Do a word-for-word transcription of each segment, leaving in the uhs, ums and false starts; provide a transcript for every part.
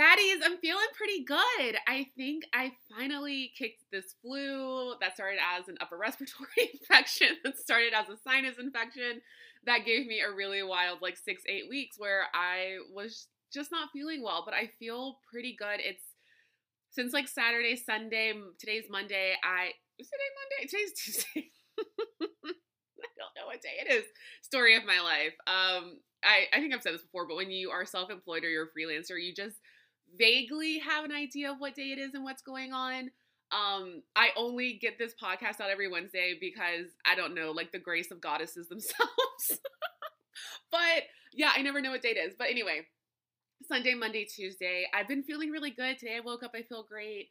Baddies, I'm feeling pretty good. I think I finally kicked this flu that started as an upper respiratory infection, that started as a sinus infection, that gave me a really wild like six, eight weeks where I was just not feeling well, but I feel pretty good. It's since like Saturday, Sunday, today's Monday, I, is today Monday? Today's Tuesday. I don't know what day it is. Story of my life. Um, I, I think I've said this before, but when you are self-employed or you're a freelancer, you just vaguely have an idea of what day it is and what's going on. Um, I only get this podcast out every Wednesday because I don't know, like the grace of goddesses themselves. But yeah, I never know what day it is. But anyway, Sunday, Monday, Tuesday, I've been feeling really good. Today I woke up, I feel great.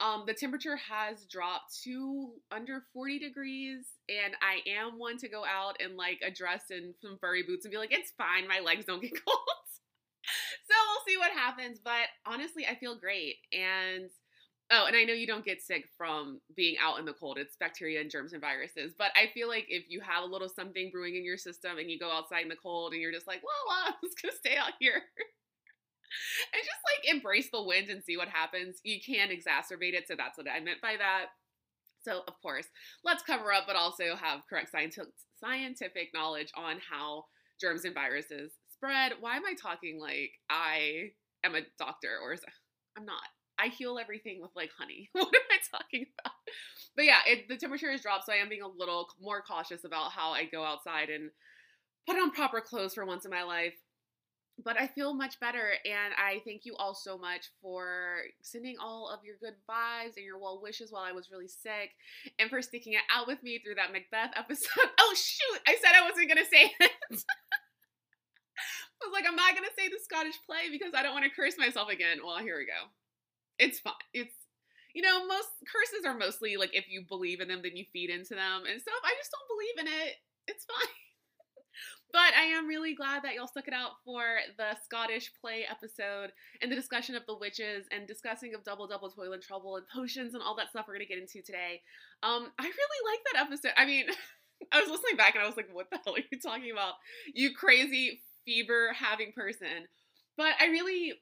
Um, the temperature has dropped to under forty degrees, and I am one to go out in like a dress and some furry boots and be like, it's fine, my legs don't get cold. So we'll see what happens, but honestly, I feel great. And oh, and I know you don't get sick from being out in the cold. It's bacteria and germs and viruses, but I feel like if you have a little something brewing in your system and you go outside in the cold and you're just like, well, well I'm just gonna stay out here. And just like embrace the wind and see what happens. You can exacerbate it. So that's what I meant by that. So of course, let's cover up, but also have correct scientific knowledge on how germs and viruses spread. Why am I talking like I am a doctor or I'm not? I heal everything with like honey. What am I talking about? But yeah, it, the temperature has dropped. So I am being a little more cautious about how I go outside and put on proper clothes for once in my life. But I feel much better, and I thank you all so much for sending all of your good vibes and your well wishes while I was really sick, and for sticking it out with me through that Macbeth episode. Oh shoot, I said I wasn't gonna say it. I was like, I'm not gonna say the Scottish play because I don't want to curse myself again. Well, here we go. It's fine. It's, you know, most curses are mostly like if you believe in them, then you feed into them, and so if I just don't believe in it, it's fine. But I am really glad that y'all stuck it out for the Scottish play episode and the discussion of the witches and discussing of double, double toil and trouble and potions and all that stuff we're going to get into today. Um, I really like that episode. I mean, I was listening back and I was like, what the hell are you talking about? You crazy fever having person. But I really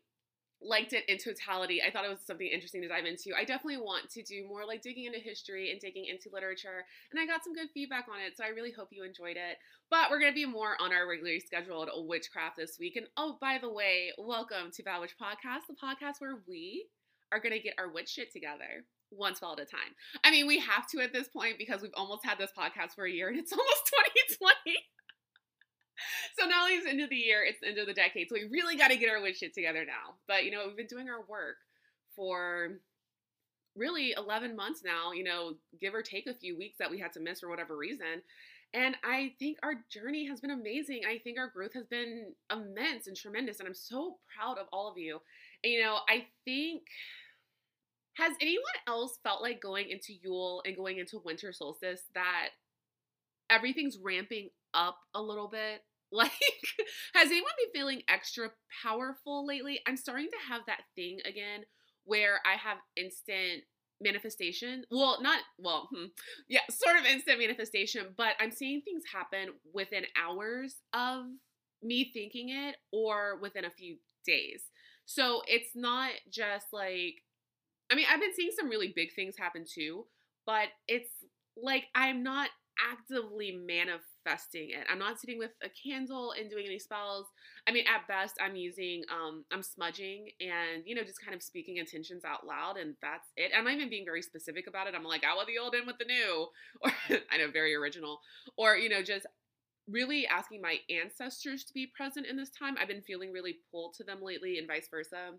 liked it in totality. I thought it was something interesting to dive into. I definitely want to do more like digging into history and digging into literature, and I got some good feedback on it, so I really hope you enjoyed it. But we're going to be more on our regularly scheduled witchcraft this week. And oh, by the way, welcome to Bad Witch Podcast, the podcast where we are going to get our witch shit together one spell at a time. I mean, we have to at this point because we've almost had this podcast for a year and it's almost twenty twenty. So not only is the end of the year, it's the end of the decade. So we really got to get our witch shit together now. But, you know, we've been doing our work for really eleven months now, you know, give or take a few weeks that we had to miss for whatever reason. And I think our journey has been amazing. I think our growth has been immense and tremendous. And I'm so proud of all of you. And, you know, I think, has anyone else felt like going into Yule and going into winter solstice that everything's ramping up a little bit? Like, has anyone been feeling extra powerful lately? I'm starting to have that thing again where I have instant manifestation. Well, not, well, hmm, yeah, sort of instant manifestation, but I'm seeing things happen within hours of me thinking it or within a few days. So it's not just like, I mean, I've been seeing some really big things happen too, but it's like I'm not actively manifesting it. I'm not sitting with a candle and doing any spells. I mean, at best, I'm using, um, I'm smudging and, you know, just kind of speaking intentions out loud, and that's it. I'm not even being very specific about it. I'm like, out with the old, in with the new, or I know, very original, or, you know, just really asking my ancestors to be present in this time. I've been feeling really pulled to them lately and vice versa.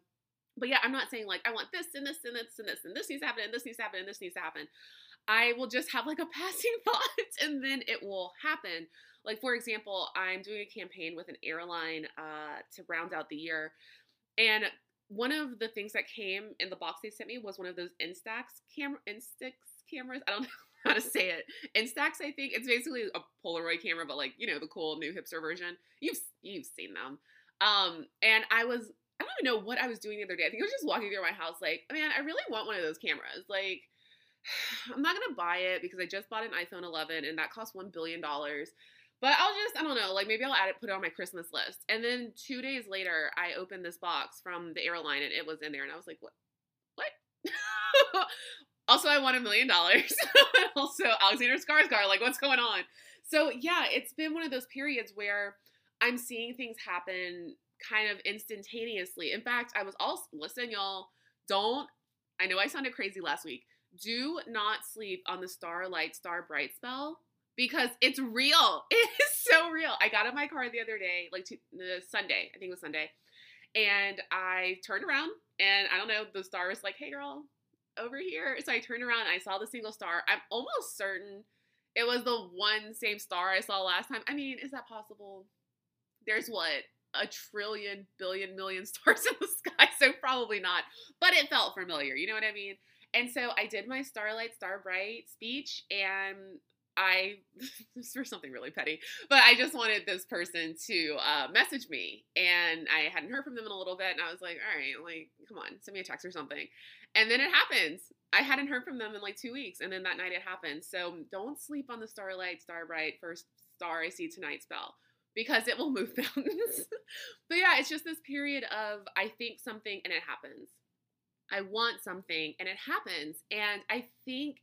But yeah, I'm not saying like, I want this and this and this and this and this needs to happen and this needs to happen and this needs to happen. I will just have like a passing thought and then it will happen. Like, for example, I'm doing a campaign with an airline uh, to round out the year. And one of the things that came in the box they sent me was one of those Instax cam- Instax cameras. I don't know how to say it. Instax, I think. It's basically a Polaroid camera, but like, you know, the cool new hipster version. You've, you've seen them. Um, and I was, I don't even know what I was doing the other day. I think I was just walking through my house like, man, I really want one of those cameras. Like, I'm not going to buy it because I just bought an iPhone eleven and that cost one billion dollars. But I'll just, I don't know, like maybe I'll add it, put it on my Christmas list. And then two days later, I opened this box from the airline and it was in there. And I was like, what? What? Also, I won a million dollars. Also, Alexander Skarsgård, like what's going on? So yeah, it's been one of those periods where I'm seeing things happen kind of instantaneously. In fact, I was also, listen, y'all, don't, I know I sounded crazy last week. Do not sleep on the Starlight, Star Bright spell. Because it's real. It is so real. I got in my car the other day, like t- uh, Sunday, I think it was Sunday, and I turned around, and I don't know, the star was like, hey, girl, over here. So I turned around, and I saw the single star. I'm almost certain it was the one same star I saw last time. I mean, is that possible? There's, what, a trillion, billion, million stars in the sky, so probably not. But it felt familiar, you know what I mean? And so I did my Starlight, Star Bright speech, and I, for something really petty, but I just wanted this person to uh, message me, and I hadn't heard from them in a little bit, and I was like, all right, like, come on, send me a text or something, and then it happens. I hadn't heard from them in like two weeks, and then that night it happened, so don't sleep on the Starlight, Star Bright, first star I see tonight spell, because it will move mountains. But yeah, it's just this period of I think something, and it happens. I want something, and it happens, and I think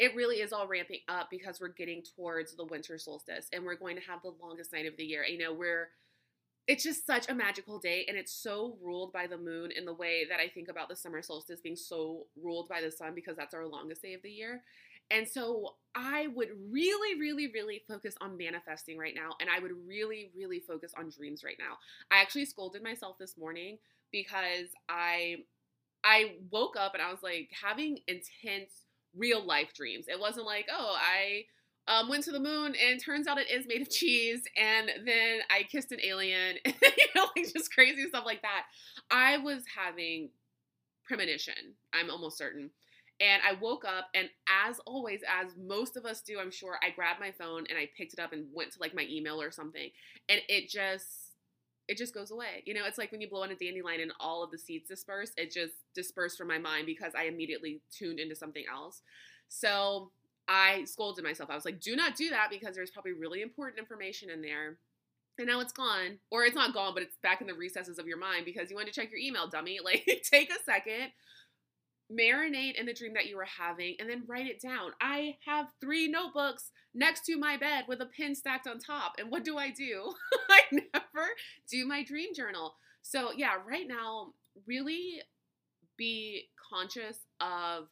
it really is all ramping up because we're getting towards the winter solstice and we're going to have the longest night of the year. You know, we're, it's just such a magical day, and it's so ruled by the moon in the way that I think about the summer solstice being so ruled by the sun, because that's our longest day of the year. And so I would really, really, really focus on manifesting right now. And I would really, really focus on dreams right now. I actually scolded myself this morning because I, I woke up and I was like having intense real life dreams. It wasn't like, oh, I um, went to the moon and turns out it is made of cheese. And then I kissed an alien, and, you know, like just crazy stuff like that. I was having premonition. I'm almost certain. And I woke up, and as always, as most of us do, I'm sure, I grabbed my phone and I picked it up and went to like my email or something. And it just, it just goes away. You know, it's like when you blow on a dandelion and all of the seeds disperse, it just dispersed from my mind because I immediately tuned into something else. So I scolded myself. I was like, do not do that, because there's probably really important information in there. And now it's gone, or it's not gone, but it's back in the recesses of your mind because you wanted to check your email, dummy. Like take a second, marinate in the dream that you were having, and then write it down. I have three notebooks next to my bed with a pen stacked on top. And what do I do? I never do my dream journal. So yeah, right now, really be conscious of,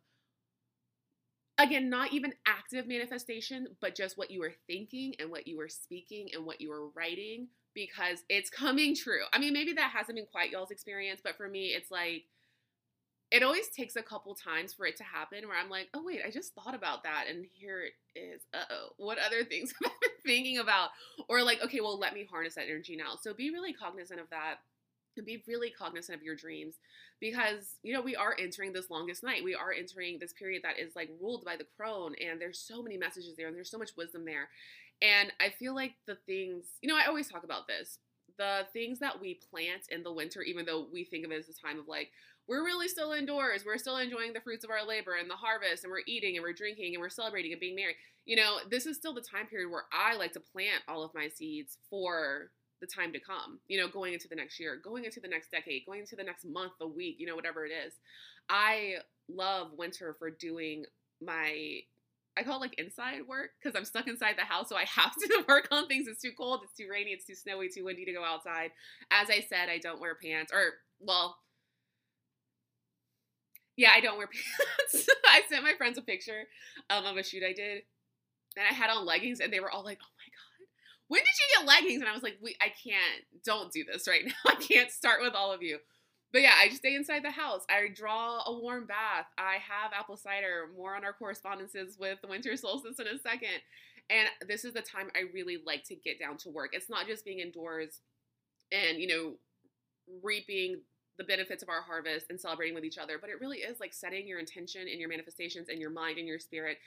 again, not even active manifestation, but just what you are thinking and what you are speaking and what you are writing, because it's coming true. I mean, maybe that hasn't been quite y'all's experience, but for me, it's like, it always takes a couple times for it to happen where I'm like, oh, wait, I just thought about that. And here it is. Uh-oh. What other things have I been thinking about? Or like, okay, well, let me harness that energy now. So be really cognizant of that, and be really cognizant of your dreams, because, you know, we are entering this longest night. We are entering this period that is like ruled by the crone, and there's so many messages there, and there's so much wisdom there. And I feel like the things, you know, I always talk about this, the things that we plant in the winter, even though we think of it as a time of like, we're really still indoors, we're still enjoying the fruits of our labor and the harvest, and we're eating and we're drinking and we're celebrating and being married. You know, this is still the time period where I like to plant all of my seeds for the time to come, you know, going into the next year, going into the next decade, going into the next month, the week, you know, whatever it is. I love winter for doing my, I call it like inside work, because I'm stuck inside the house, so I have to work on things. It's too cold, it's too rainy, it's too snowy, too windy to go outside. As I said, I don't wear pants, or, well, yeah, I don't wear pants. I sent my friends a picture um, of a shoot I did, and I had on leggings, and they were all like, oh my God, when did you get leggings? And I was like, "We, I can't, don't do this right now. I can't start with all of you." But yeah, I just stay inside the house. I draw a warm bath. I have apple cider, more on our correspondences with the winter solstice in a second. And this is the time I really like to get down to work. It's not just being indoors and, you know, reaping the benefits of our harvest and celebrating with each other, but it really is like setting your intention and your manifestations and your mind and your spirit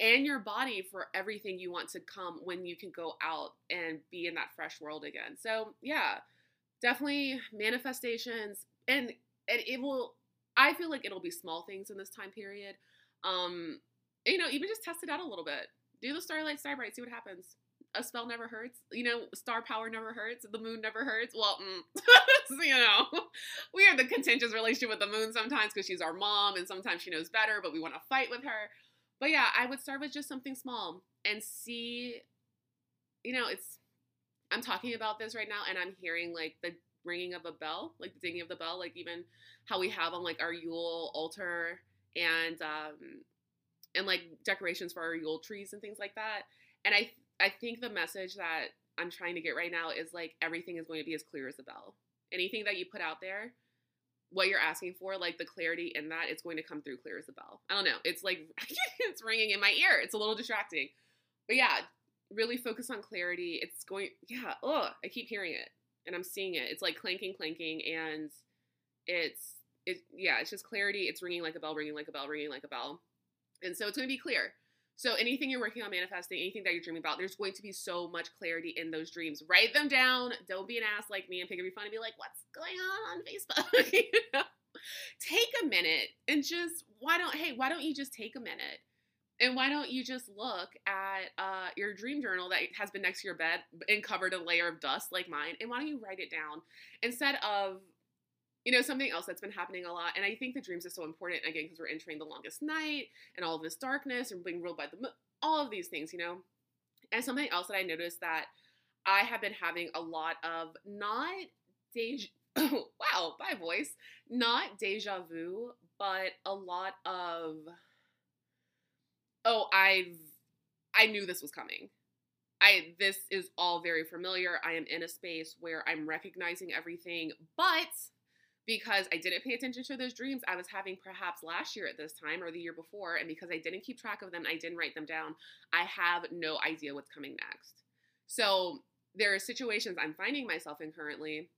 and your body for everything you want to come when you can go out and be in that fresh world again. So yeah, definitely manifestations. And, and it will, I feel like it'll be small things in this time period. Um, and, you know, even just test it out a little bit. Do the Starlight, Starbright, see what happens. a spell never hurts. You know, star power never hurts. The moon never hurts. Well, mm. So, you know, we have the contentious relationship with the moon sometimes because she's our mom and sometimes she knows better, but we want to fight with her. But yeah, I would start with just something small and see, you know, it's, I'm talking about this right now and I'm hearing like the ringing of a bell, like the dinging of the bell, like even how we have on like our Yule altar and, um, and like decorations for our Yule trees and things like that. And I, I think the message that I'm trying to get right now is like, everything is going to be as clear as a bell. Anything that you put out there, what you're asking for, like the clarity in that, it's going to come through clear as a bell. I don't know. It's like, it's ringing in my ear. It's a little distracting, but yeah, really focus on clarity. It's going, yeah. Oh, I keep hearing it and I'm seeing it. It's like clanking, clanking. And it's, it, yeah, it's just clarity. It's ringing like a bell, ringing like a bell, ringing like a bell. And so it's going to be clear. So anything you're working on manifesting, anything that you're dreaming about, there's going to be so much clarity in those dreams. Write them down. Don't be an ass like me and pick up your phone and be like, what's going on on Facebook? You know? Take a minute and just, why don't, hey, why don't you just take a minute? And why don't you just look at uh, your dream journal that has been next to your bed and covered a layer of dust like mine? And why don't you write it down instead of, you know, something else that's been happening a lot. And I think the dreams is so important, again, because we're entering the longest night and all of this darkness and being ruled by the moon, all of these things, you know. And something else that I noticed that I have been having a lot of not deja, oh, wow, my voice, not deja vu, but a lot of, oh, I've, I knew this was coming. I, this is all very familiar. I am in a space where I'm recognizing everything, but because I didn't pay attention to those dreams I was having perhaps last year at this time or the year before, and because I didn't keep track of them, I didn't write them down, I have no idea what's coming next. So there are situations I'm finding myself in currently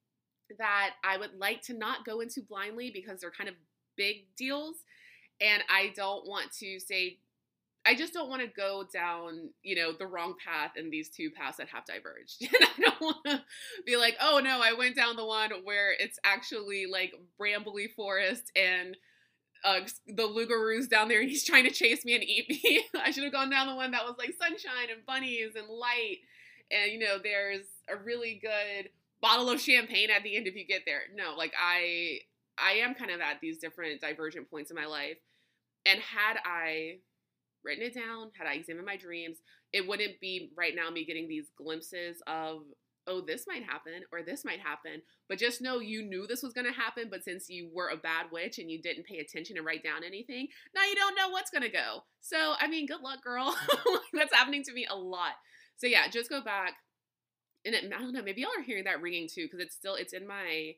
that I would like to not go into blindly because they're kind of big deals, and I don't want to say, I just don't want to go down, you know, the wrong path and these two paths that have diverged. And I don't want to be like, oh no, I went down the one where it's actually like brambly forest and uh, the Lugaroos down there and he's trying to chase me and eat me. I should have gone down the one that was like sunshine and bunnies and light. And, you know, there's a really good bottle of champagne at the end if you get there. No, like I, I am kind of at these different divergent points in my life. And had I written it down, had I examined my dreams, it wouldn't be right now me getting these glimpses of, oh, this might happen or this might happen. But just know you knew this was going to happen, but since you were a bad witch and you didn't pay attention and write down anything, now you don't know what's going to go. So, I mean, good luck, girl. That's happening to me a lot. So yeah, just go back. And it, I don't know, maybe y'all are hearing that ringing too, because it's still, it's in my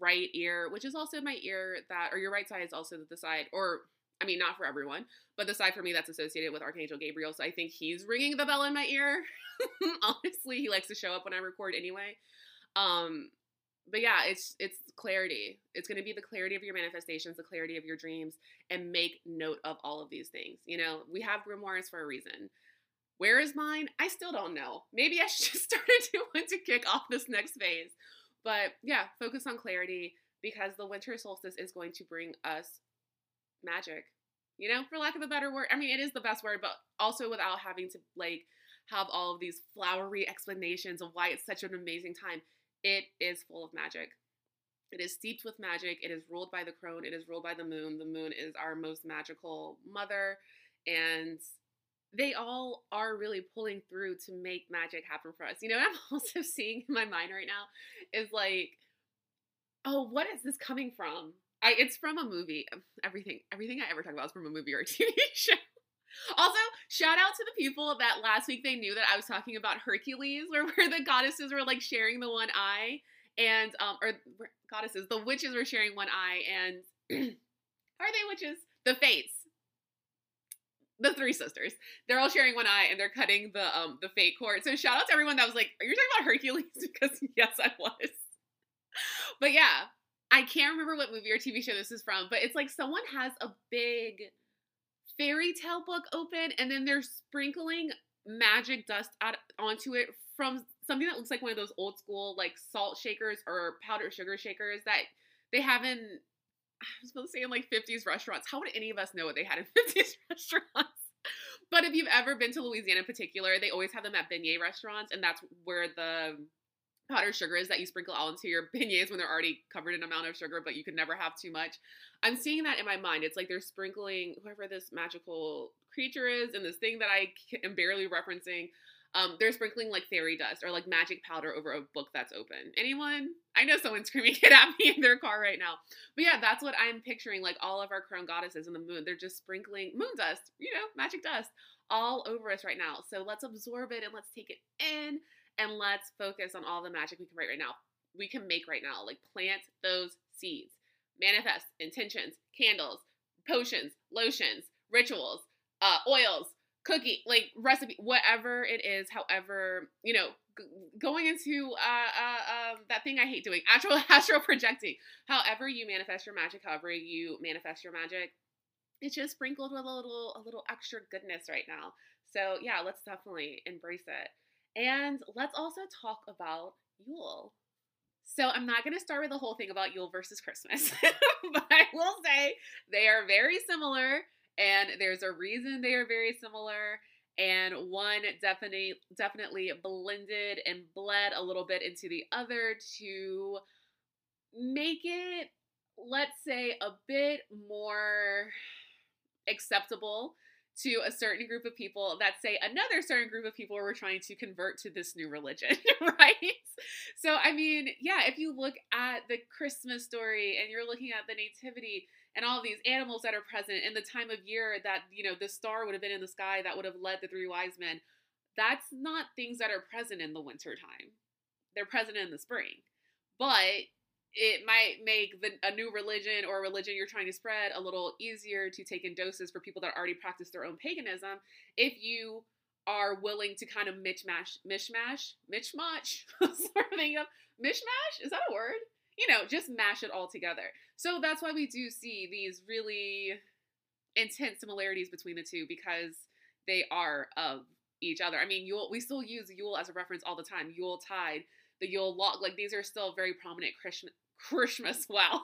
right ear, which is also my ear that, or your right side is also the side, or I mean, not for everyone, but the side for me that's associated with Archangel Gabriel. So I think he's ringing the bell in my ear. Honestly, he likes to show up when I record anyway. Um, but yeah, it's, it's clarity. It's going to be the clarity of your manifestations, the clarity of your dreams, and make note of all of these things. You know, we have grimoires for a reason. Where is mine? I still don't know. Maybe I should just start a new one to kick off this next phase. But yeah, focus on clarity, because the winter solstice is going to bring us magic, you know, for lack of a better word. I mean, it is the best word, but also without having to like have all of these flowery explanations of why it's such an amazing time. It is full of magic. It is steeped with magic. It is ruled by the crone. It is ruled by the moon. The moon is our most magical mother, and they all are really pulling through to make magic happen for us. You know, what I'm also seeing in my mind right now is like, oh, what is this coming from? I, it's from a movie. Everything, everything I ever talk about is from a movie or a T V show. Also, shout out to the people that last week they knew that I was talking about Hercules, where, where the goddesses were like sharing the one eye, and um, or goddesses, the witches were sharing one eye, and are they witches? The Fates, the three sisters. They're all sharing one eye, and they're cutting the um the fate cord. So shout out to everyone that was like, "Are you talking about Hercules?" Because yes, I was. But yeah. I can't remember what movie or T V show this is from, but it's like someone has a big fairy tale book open, and then they're sprinkling magic dust out onto it from something that looks like one of those old school like salt shakers or powdered sugar shakers that they have in, I was supposed to say in like fifties restaurants. How would any of us know what they had in fifties restaurants? But if you've ever been to Louisiana in particular, they always have them at beignet restaurants, and that's where the powdered sugar is that you sprinkle out into your beignets when they're already covered in an amount of sugar, but you can never have too much. I'm seeing that in my mind. It's like they're sprinkling whoever this magical creature is and this thing that I am barely referencing. Um, they're sprinkling like fairy dust or like magic powder over a book that's open. Anyone? I know someone's screaming it at me in their car right now. But yeah, that's what I'm picturing. Like all of our crown goddesses and the moon, they're just sprinkling moon dust, you know, magic dust all over us right now. So let's absorb it and let's take it in and let's focus on all the magic we can write right now. We can make right now, like plant those seeds, manifest intentions, candles, potions, lotions, rituals, uh, oils, cookie, like recipe, whatever it is, however, you know, g going into uh, uh, um, that thing I hate doing, astral, astral projecting, however you manifest your magic, however you manifest your magic, it's just sprinkled with a little, a little extra goodness right now. So yeah, let's definitely embrace it. And let's also talk about Yule. So I'm not going to start with the whole thing about Yule versus Christmas, but I will say they are very similar. And there's a reason they are very similar, and one definitely definitely blended and bled a little bit into the other to make it, let's say, a bit more acceptable to a certain group of people that say another certain group of people were trying to convert to this new religion, right? So, I mean, yeah, if you look at the Christmas story and you're looking at the nativity and all these animals that are present in the time of year that, you know, the star would have been in the sky that would have led the three wise men, that's not things that are present in the wintertime. They're present in the spring. But it might make the, a new religion or a religion you're trying to spread a little easier to take in doses for people that already practice their own paganism if you are willing to kind of mishmash, mishmash, mishmash, sorting up, mishmash? Is that a word? You know, just mash it all together. So that's why we do see these really intense similarities between the two because they are of each other. I mean, Yule, we still use Yule as a reference all the time. Yule tide, the Yule log, like these are still very prominent Christmas, Christmas, wow,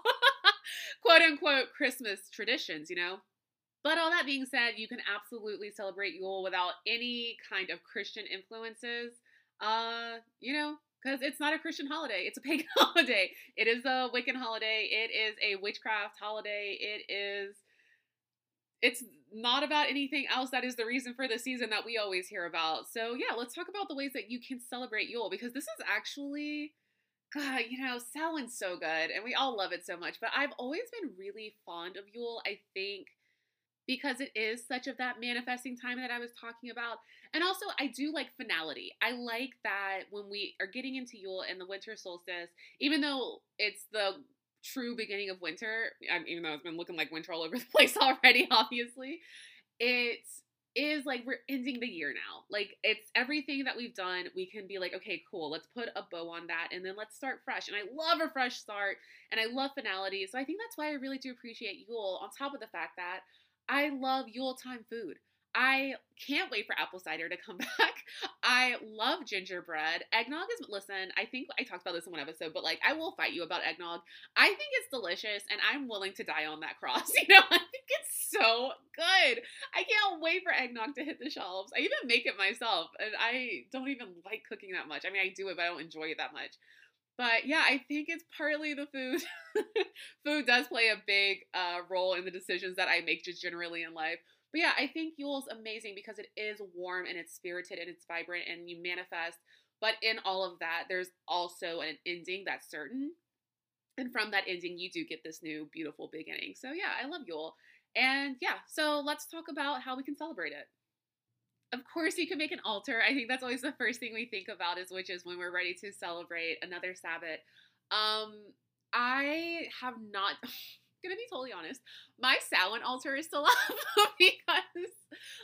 quote unquote Christmas traditions, you know? But all that being said, you can absolutely celebrate Yule without any kind of Christian influences, uh, you know, because it's not a Christian holiday. It's a pagan holiday. It is a Wiccan holiday. It is a witchcraft holiday. It is, it's not about anything else that is the reason for the season that we always hear about. So yeah, let's talk about the ways that you can celebrate Yule, because this is actually, God, you know, sounds so good and we all love it so much, but I've always been really fond of Yule, I think, because it is such of that manifesting time that I was talking about. And also I do like finality. I like that when we are getting into Yule and the winter solstice, even though it's the true beginning of winter, even though it's been looking like winter all over the place already, obviously, it is like we're ending the year now. Like it's everything that we've done, we can be like, okay, cool, let's put a bow on that and then let's start fresh. And I love a fresh start and I love finality. So I think that's why I really do appreciate Yule, on top of the fact that I love Yuletime food. I can't wait for apple cider to come back. I love gingerbread. Eggnog is, listen, I think I talked about this in one episode, but like I will fight you about eggnog. I think it's delicious and I'm willing to die on that cross. You know, I think it's so good. I can't wait for eggnog to hit the shelves. I even make it myself and I don't even like cooking that much. I mean, I do it, but I don't enjoy it that much. But yeah, I think it's partly the food. Food does play a big uh, role in the decisions that I make just generally in life. But yeah, I think Yule's amazing because it is warm and it's spirited and it's vibrant and you manifest. But in all of that, there's also an ending that's certain. And from that ending, you do get this new beautiful beginning. So yeah, I love Yule. And yeah, so let's talk about how we can celebrate it. Of course, you can make an altar. I think that's always the first thing we think about is witches when we're ready to celebrate another Sabbath. Um, I have not, gonna be totally honest, my Samhain altar is still up because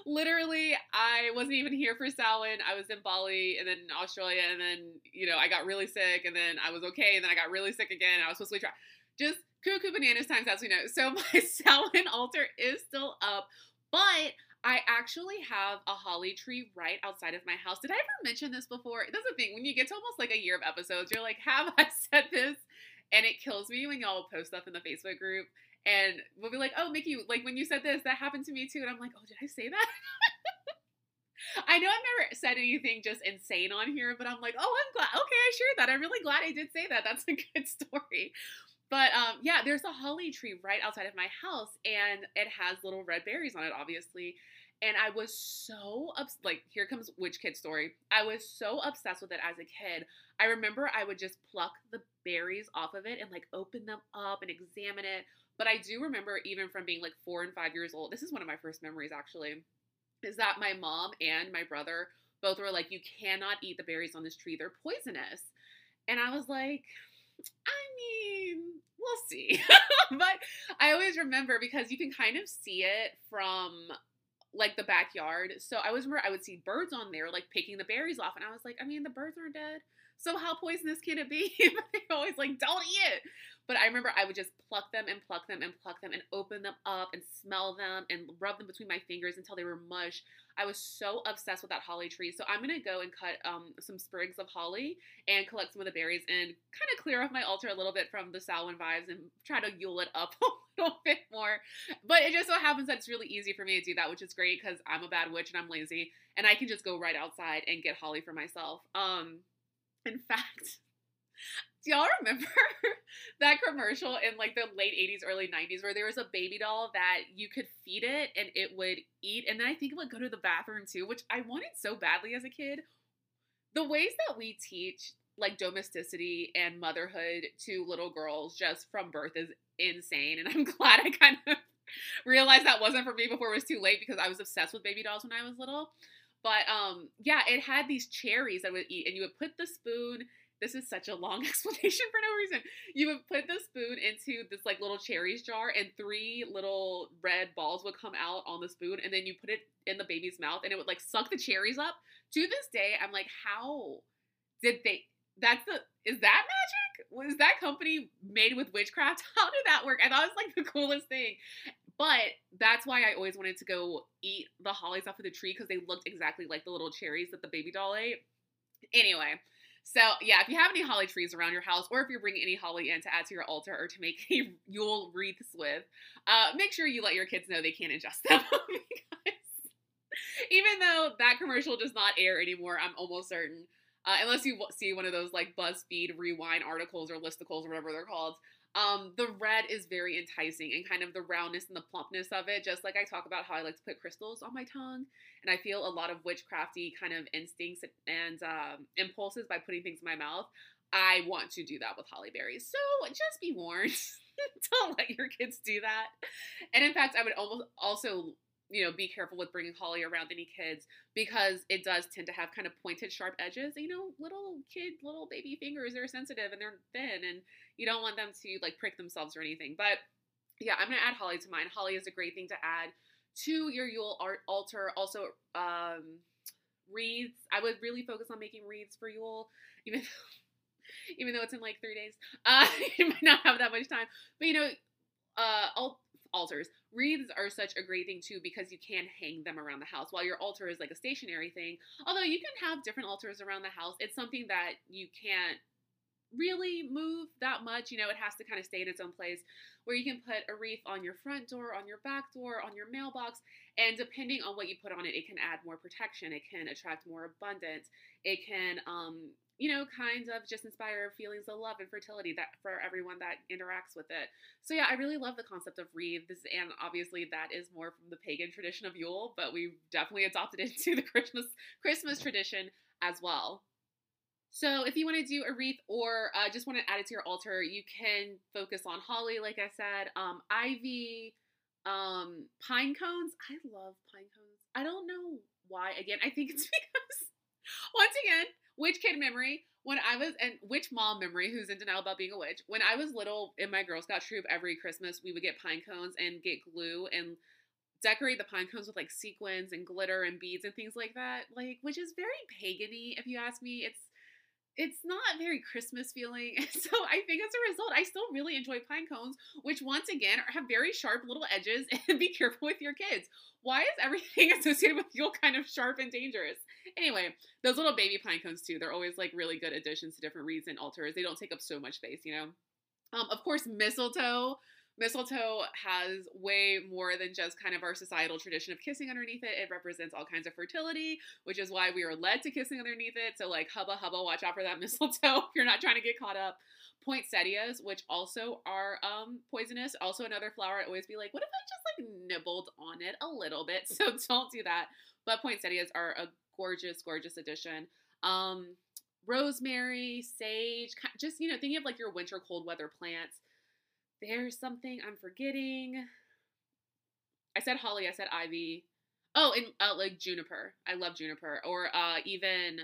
literally I wasn't even here for Samhain. I was in Bali and then in Australia and then, you know, I got really sick and then I was okay and then I got really sick again. I was supposed to try. Just cuckoo bananas times as we know. So my Samhain altar is still up, but I actually have a holly tree right outside of my house. Did I ever mention this before? That's the thing. When you get to almost like a year of episodes, you're like, have I said this? And it kills me when y'all post stuff in the Facebook group. And we'll be like, oh, Mickey, like when you said this, that happened to me too. And I'm like, oh, did I say that? I know I've never said anything just insane on here, but I'm like, oh, I'm glad. Okay, I shared that. I'm really glad I did say that. That's a good story. But um, yeah, there's a holly tree right outside of my house, and it has little red berries on it, obviously. And I was so obsessed, like, here comes witch kid story. I was so obsessed with it as a kid. I remember I would just pluck the berries off of it and like open them up and examine it. But I do remember even from being like four and five years old, this is one of my first memories actually, is that my mom and my brother both were like, you cannot eat the berries on this tree. They're poisonous. And I was like, I mean, we'll see. But I always remember because you can kind of see it from like the backyard. So I always remember I would see birds on there like picking the berries off. And I was like, I mean, the birds aren't dead. So how poisonous can it be? They were always like, don't eat it. But I remember I would just pluck them and pluck them and pluck them and open them up and smell them and rub them between my fingers until they were mush. I was so obsessed with that holly tree. So I'm going to go and cut um, some sprigs of holly and collect some of the berries and kind of clear off my altar a little bit from the Samhain vibes and try to Yule it up a little bit more. But it just so happens that it's really easy for me to do that, which is great because I'm a bad witch and I'm lazy and I can just go right outside and get holly for myself. Um, in fact, do y'all remember that commercial in like the late eighties, early nineties where there was a baby doll that you could feed it and it would eat? And then I think it would go to the bathroom too, which I wanted so badly as a kid. The ways that we teach like domesticity and motherhood to little girls just from birth is insane. And I'm glad I kind of realized that wasn't for me before it was too late because I was obsessed with baby dolls when I was little. But um, yeah, it had these cherries that would eat and you would put the spoon. This is such a long explanation for no reason. You would put the spoon into this like little cherries jar and three little red balls would come out on the spoon and then you put it in the baby's mouth and it would like suck the cherries up. To this day, I'm like, how did they, that's the, is that magic? Was that company made with witchcraft? How did that work? I thought it was like the coolest thing. But that's why I always wanted to go eat the hollies off of the tree because they looked exactly like the little cherries that the baby doll ate. Anyway. So yeah, if you have any holly trees around your house or if you're bringing any holly in to add to your altar or to make a Yule wreaths with, uh, make sure you let your kids know they can't ingest them because even though that commercial does not air anymore, I'm almost certain, uh, unless you see one of those like BuzzFeed Rewind articles or listicles or whatever they're called, um, the red is very enticing and kind of the roundness and the plumpness of it, just like I talk about how I like to put crystals on my tongue. And I feel a lot of witchcrafty kind of instincts and um, impulses by putting things in my mouth. I want to do that with holly berries. So just be warned. Don't let your kids do that. And in fact, I would almost also, you know, be careful with bringing holly around any kids because it does tend to have kind of pointed, sharp edges. You know, little kid, little baby fingers, they're sensitive and they're thin and you don't want them to like prick themselves or anything. But yeah, I'm going to add holly to mine. Holly is a great thing to add to your Yule art altar. Also, um, wreaths. I would really focus on making wreaths for Yule, even though, even though it's in like three days. Uh, you might not have that much time, but you know, uh, alt altars, wreaths are such a great thing too, because you can hang them around the house while your altar is like a stationary thing. Although you can have different altars around the house. It's something that you can't really move that much. You know, it has to kind of stay in its own place where you can put a wreath on your front door, on your back door, on your mailbox. And depending on what you put on it, it can add more protection. It can attract more abundance. It can, um, you know, kind of just inspire feelings of love and fertility that for everyone that interacts with it. So yeah, I really love the concept of wreaths. And obviously that is more from the pagan tradition of Yule, but we definitely adopted it into the Christmas, Christmas tradition as well. So if you want to do a wreath or uh, just want to add it to your altar, you can focus on holly, like I said, um, ivy, um, pine cones. I love pine cones. I don't know why. Again, I think it's because, once again, witch kid memory. When I was, and witch mom memory, who's in denial about being a witch. When I was little in my Girl Scout troop, every Christmas we would get pine cones and get glue and decorate the pine cones with like sequins and glitter and beads and things like that, like, which is very pagan-y, if you ask me. It's It's not very Christmas feeling. So I think as a result, I still really enjoy pine cones, which once again have very sharp little edges, and be careful with your kids. Why is everything associated with Yule kind of sharp and dangerous? Anyway, those little baby pine cones too, they're always like really good additions to different wreaths and altars. They don't take up so much space, you know? Um, of course, mistletoe. Mistletoe has way more than just kind of our societal tradition of kissing underneath it. It represents all kinds of fertility, which is why we are led to kissing underneath it. So like, hubba hubba, watch out for that mistletoe if you're not trying to get caught up. Poinsettias, which also are um, poisonous. Also another flower, I always be like, what if I just like nibbled on it a little bit? So don't do that. But poinsettias are a gorgeous, gorgeous addition. Um, rosemary, sage, just, you know, thinking of like your winter cold weather plants. There's something I'm forgetting. I said holly, I said ivy. Oh, and uh, like juniper. I love juniper. Or uh, even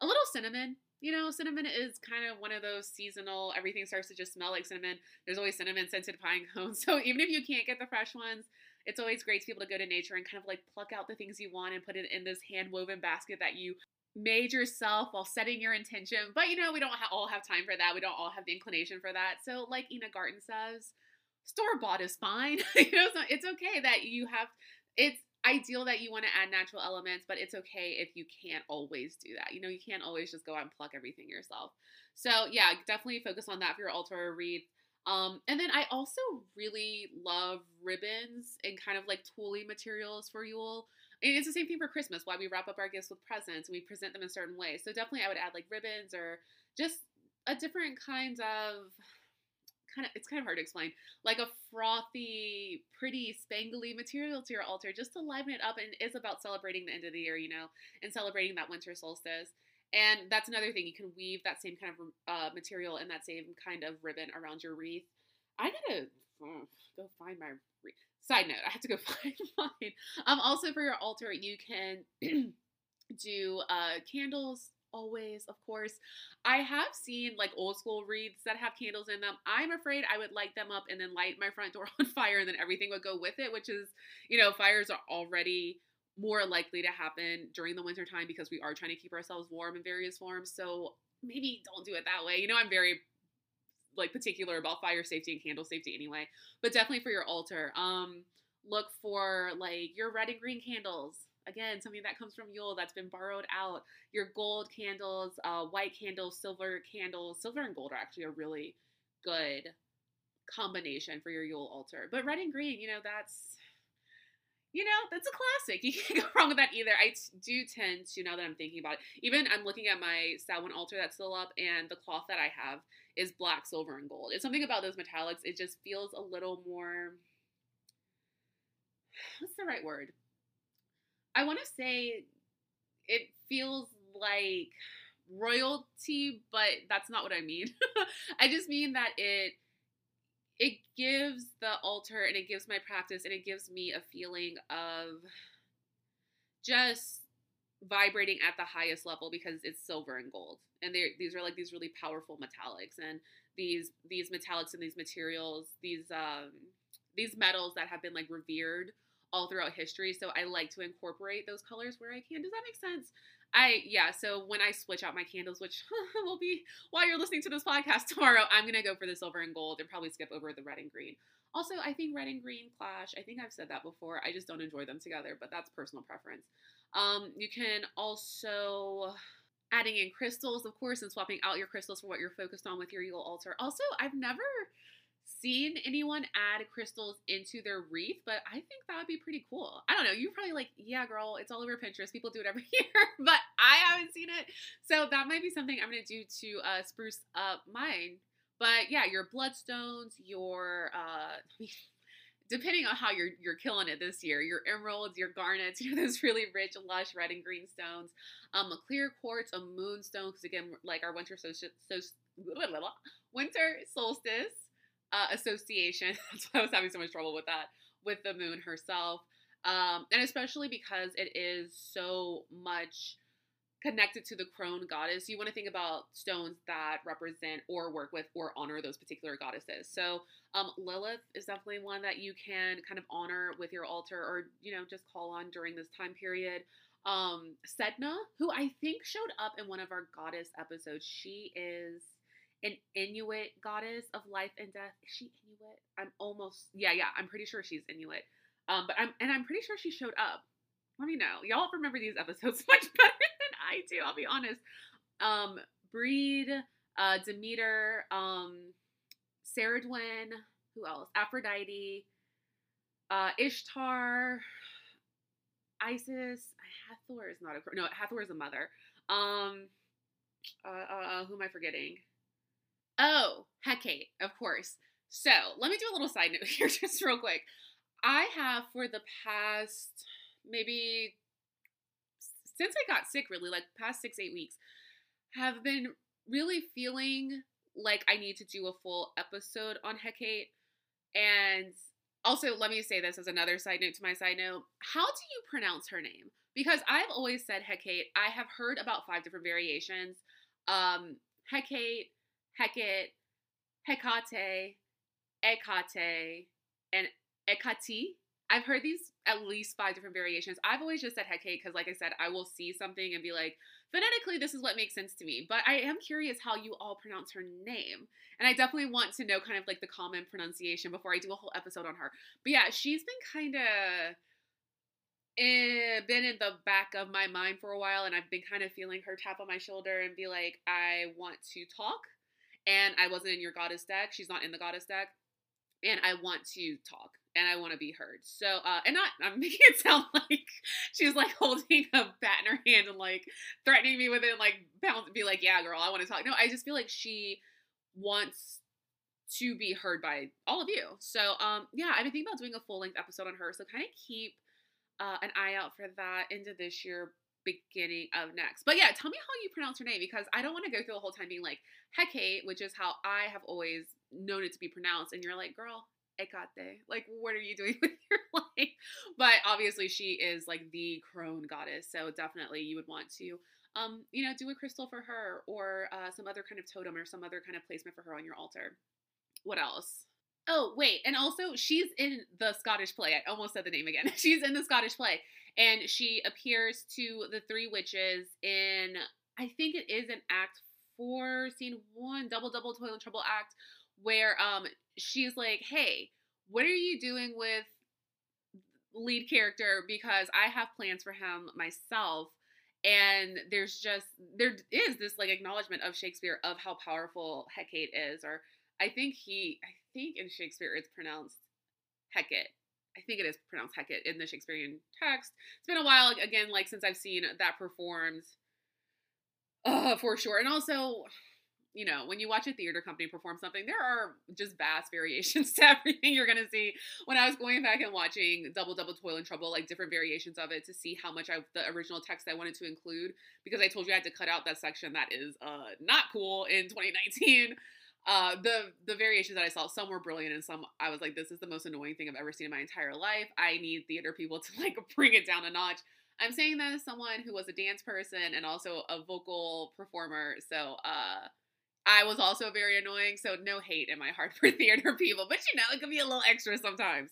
a little cinnamon. You know, cinnamon is kind of one of those seasonal, everything starts to just smell like cinnamon. There's always cinnamon scented pine cones. So even if you can't get the fresh ones, it's always great to be able to go to nature and kind of like pluck out the things you want and put it in this hand woven basket that you made yourself while setting your intention. But you know, we don't ha all have time for that. We don't all have the inclination for that. So like Ina Garten says, store-bought is fine. You know, so it's okay that you have, it's ideal that you want to add natural elements, but it's okay if you can't always do that. You know, you can't always just go out and pluck everything yourself. So yeah, definitely focus on that for your altar or wreath. Um, and then I also really love ribbons and kind of like tulle materials for Yule. And it's the same thing for Christmas, why we wrap up our gifts with presents and we present them in certain ways. So definitely I would add like ribbons or just a different kind of, kind of, it's kind of hard to explain, like a frothy, pretty, spangly material to your altar just to liven it up. And it's about celebrating the end of the year, you know, and celebrating that winter solstice. And that's another thing. You can weave that same kind of uh, material and that same kind of ribbon around your wreath. I gotta oh, go find my wreath. Side note, I have to go find mine. Um, also for your altar, you can do uh, candles, always, of course. I have seen like old school wreaths that have candles in them. I'm afraid I would light them up and then light my front door on fire and then everything would go with it, which is, you know, fires are already more likely to happen during the winter time because we are trying to keep ourselves warm in various forms. So maybe don't do it that way. You know, I'm very like particular about fire safety and candle safety anyway, but definitely for your altar, um, look for like your red and green candles. Again, something that comes from Yule that's been borrowed out. Your gold candles, uh, white candles, silver candles, silver and gold are actually a really good combination for your Yule altar. But red and green, you know, that's, you know, that's a classic. You can't go wrong with that either. I do tend to, now that I'm thinking about it, even I'm looking at my Samhain altar that's still up, and the cloth that I have is black, silver, and gold. It's something about those metallics. It just feels a little more, what's the right word? I want to say it feels like royalty, but that's not what I mean. I just mean that it it gives the altar and it gives my practice and it gives me a feeling of just vibrating at the highest level because it's silver and gold. And these are like these really powerful metallics, and these these metallics and these materials, these um, these metals that have been like revered all throughout history. So I like to incorporate those colors where I can. Does that make sense? I, yeah. So when I switch out my candles, which will be while you're listening to this podcast tomorrow, I'm going to go for the silver and gold and probably skip over the red and green. Also, I think red and green clash. I think I've said that before. I just don't enjoy them together, but that's personal preference. Um, you can also adding in crystals, of course, and swapping out your crystals for what you're focused on with your Yule altar. Also, I've never seen anyone add crystals into their wreath, but I think that would be pretty cool. I don't know. You're probably like, yeah, girl, it's all over Pinterest. People do it every year, but I haven't seen it. So that might be something I'm going to do to uh, spruce up mine. But yeah, your bloodstones, your, uh, depending on how you're, you're killing it this year, your emeralds, your garnets, you know, those really rich, lush, red and green stones, um, a clear quartz, a moonstone. Cause again, like our winter solstice, so winter solstice, Uh, association. That's why I was having so much trouble with that, with the moon herself. Um, and especially because it is so much connected to the crone goddess, you want to think about stones that represent or work with or honor those particular goddesses. So um, Lilith is definitely one that you can kind of honor with your altar, or, you know, just call on during this time period. Um, Sedna, who I think showed up in one of our goddess episodes. She is an Inuit goddess of life and death. Is she Inuit? I'm almost, yeah, yeah, I'm pretty sure she's Inuit. Um, but I'm, and I'm pretty sure she showed up. Let me know. Y'all remember these episodes much better than I do, I'll be honest. Um, Breed, uh, Demeter, um, Seraedwyn, who else? Aphrodite, uh, Ishtar, Isis, Hathor is not a, no, Hathor is a mother. Um, uh, uh, who am I forgetting? Oh, Hecate, of course. So let me do a little side note here just real quick. I have for the past maybe since I got sick really, like past six, eight weeks, have been really feeling like I need to do a full episode on Hecate. And also, let me say this as another side note to my side note. How do you pronounce her name? Because I've always said Hecate. I have heard about five different variations. Um, Hecate, Hecate, Hecate, Hecate, and Hecate. I've heard these at least five different variations. I've always just said Hecate because, like I said, I will see something and be like, phonetically, this is what makes sense to me. But I am curious how you all pronounce her name. And I definitely want to know kind of like the common pronunciation before I do a whole episode on her. But yeah, she's been kind of eh, been in the back of my mind for a while. And I've been kind of feeling her tap on my shoulder and be like, I want to talk. And I wasn't in your goddess deck. She's not in the goddess deck. And I want to talk. And I want to be heard. So, uh, and not, I'm making it sound like she's like holding a bat in her hand and like threatening me with it and like bounce, be like, yeah, girl, I want to talk. No, I just feel like she wants to be heard by all of you. So, um, yeah, I've been thinking about doing a full length episode on her. So kind of keep uh, an eye out for that into this year, beginning of next. But yeah, tell me how you pronounce her name, because I don't want to go through the whole time being like Hecate, which is how I have always known it to be pronounced. And you're like, girl, Hecate, like, what are you doing with your life? But obviously she is like the crone goddess. So definitely you would want to, um, you know, do a crystal for her or uh, some other kind of totem or some other kind of placement for her on your altar. What else? Oh, wait. And also she's in the Scottish play. I almost said the name again. She's in the Scottish play, and she appears to the three witches in, I think it is an act four, scene one, double, double, toil and trouble act, where um she's like, hey, what are you doing with lead character? Because I have plans for him myself. And there's just, there is this like acknowledgement of Shakespeare of how powerful Hecate is. Or I think he, I think in Shakespeare it's pronounced Hecate. I think it is pronounced Hecate in the Shakespearean text. It's been a while, again, like since I've seen that performed uh, for sure. And also, you know, when you watch a theater company perform something, there are just vast variations to everything you're going to see. When I was going back and watching Double, Double, Toil and Trouble, like different variations of it to see how much I, the original text I wanted to include, because I told you I had to cut out that section that is uh, not cool in twenty nineteen. Uh, the, the variations that I saw, some were brilliant and some I was like, this is the most annoying thing I've ever seen in my entire life. I need theater people to like bring it down a notch. I'm saying that as someone who was a dance person and also a vocal performer. So, uh, I was also very annoying, so no hate in my heart for theater people, but you know, it can be a little extra sometimes.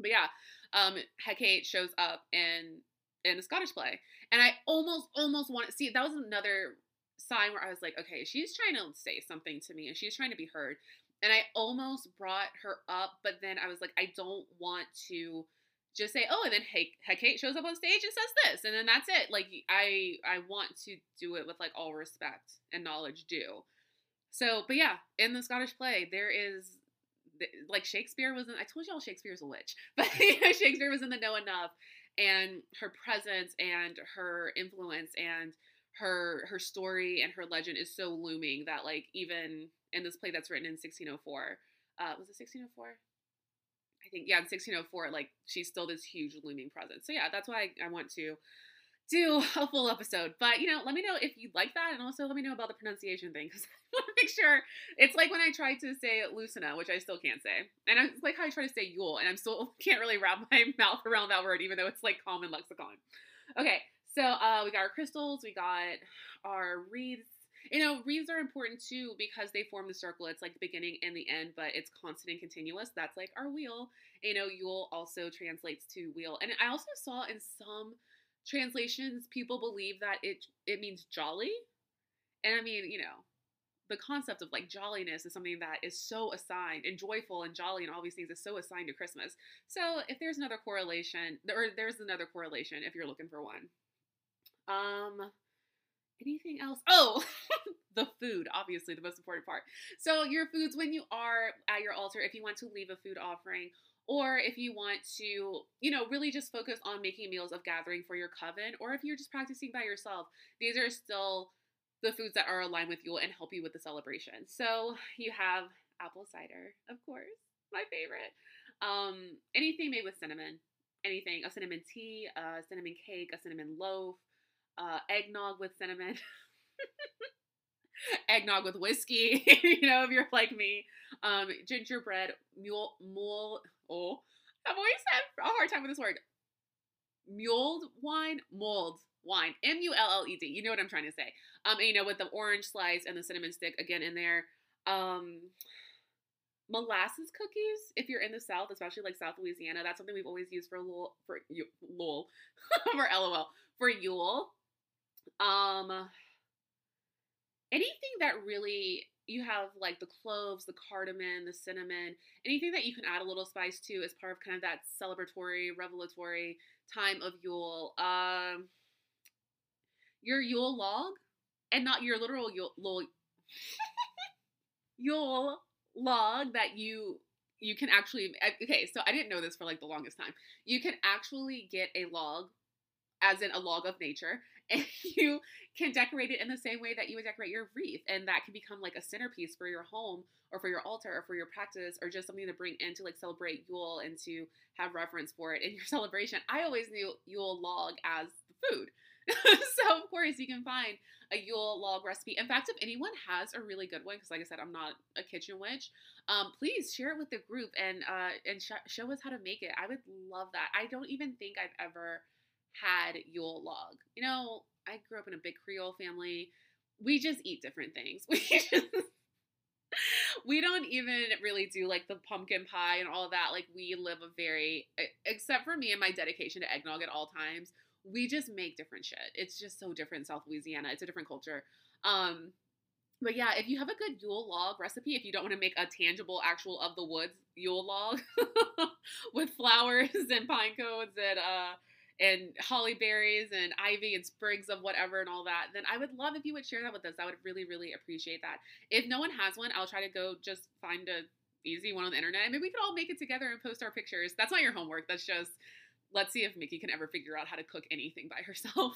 But yeah, um, Hecate shows up in, in a Scottish play, and I almost, almost want to see, that was another sign where I was like, okay, she's trying to say something to me, and she's trying to be heard, and I almost brought her up, but then I was like, I don't want to just say, oh, and then H- Hecate shows up on stage and says this, and then that's it. Like, I, I want to do it with, like, all respect and knowledge due. So, but yeah, in the Scottish play, there is, like, Shakespeare was in, I told y'all Shakespeare's a witch, but you know, Shakespeare was in the know enough, and her presence and her influence and her, her story and her legend is so looming that, like, even in this play that's written in sixteen oh four, uh, was it sixteen oh four? I think, yeah, in sixteen oh four, like, she's still this huge looming presence. So yeah, that's why I, I want to do a full episode. But, you know, let me know if you like that. And also let me know about the pronunciation thing, because I want to make sure. It's like when I tried to say Lucina, which I still can't say. And it's like how I try to say Yule, and I'm still can't really wrap my mouth around that word, even though it's like common lexicon. Okay. So uh, we got our crystals. We got our wreaths. You know, wreaths are important too, because they form the circle. It's like the beginning and the end, but it's constant and continuous. That's like our wheel. You know, Yule also translates to wheel. And I also saw in some translations, people believe that it it means jolly. And I mean, you know, the concept of like jolliness is something that is so assigned, and joyful and jolly and all these things is so assigned to Christmas. So if there's another correlation, or there's another correlation if you're looking for one. Um, anything else? Oh, the food, obviously the most important part. So your foods when you are at your altar, if you want to leave a food offering, or if you want to, you know, really just focus on making meals of gathering for your coven, or if you're just practicing by yourself, these are still the foods that are aligned with Yule and help you with the celebration. So you have apple cider, of course, my favorite. Um, anything made with cinnamon, anything, a cinnamon tea, a cinnamon cake, a cinnamon loaf, uh, eggnog with cinnamon, eggnog with whiskey, you know, if you're like me, um, gingerbread, mule, mule, oh, I've always had a hard time with this word, mulled wine, mulled wine, M U L L E D, you know what I'm trying to say, um, and, you know, with the orange slice and the cinnamon stick again in there, um, molasses cookies, if you're in the South, especially like South Louisiana, that's something we've always used for lol, for, lol, for LOL, for Yule, um, anything that really, you have like the cloves, the cardamom, the cinnamon, anything that you can add a little spice to as part of kind of that celebratory, revelatory time of Yule. Um, your Yule log, and not your literal Yule, lol, Yule log that you, you can actually, okay, so I didn't know this for like the longest time. You can actually get a log, as in a log of nature, and you can decorate it in the same way that you would decorate your wreath, and that can become like a centerpiece for your home or for your altar or for your practice, or just something to bring in to like celebrate Yule and to have reverence for it in your celebration. I always knew Yule log as the food. So of course you can find a Yule log recipe. In fact, if anyone has a really good one, because like I said, I'm not a kitchen witch, um, please share it with the group and uh, and sh show us how to make it. I would love that. I don't even think I've ever had Yule log. You know, I grew up in a big Creole family. We just eat different things. We just, we don't even really do like the pumpkin pie and all that. Like we live a very, except for me and my dedication to eggnog at all times, we just make different shit. It's just so different in South Louisiana. It's a different culture. Um, but yeah, if you have a good Yule log recipe, if you don't want to make a tangible actual of the woods Yule log with flowers and pine cones and, uh, and holly berries and ivy and sprigs of whatever and all that, then I would love if you would share that with us. I would really, really appreciate that. If no one has one, I'll try to go just find a easy one on the internet. I mean, we could all make it together and post our pictures. That's not your homework. That's just, let's see if Mickey can ever figure out how to cook anything by herself.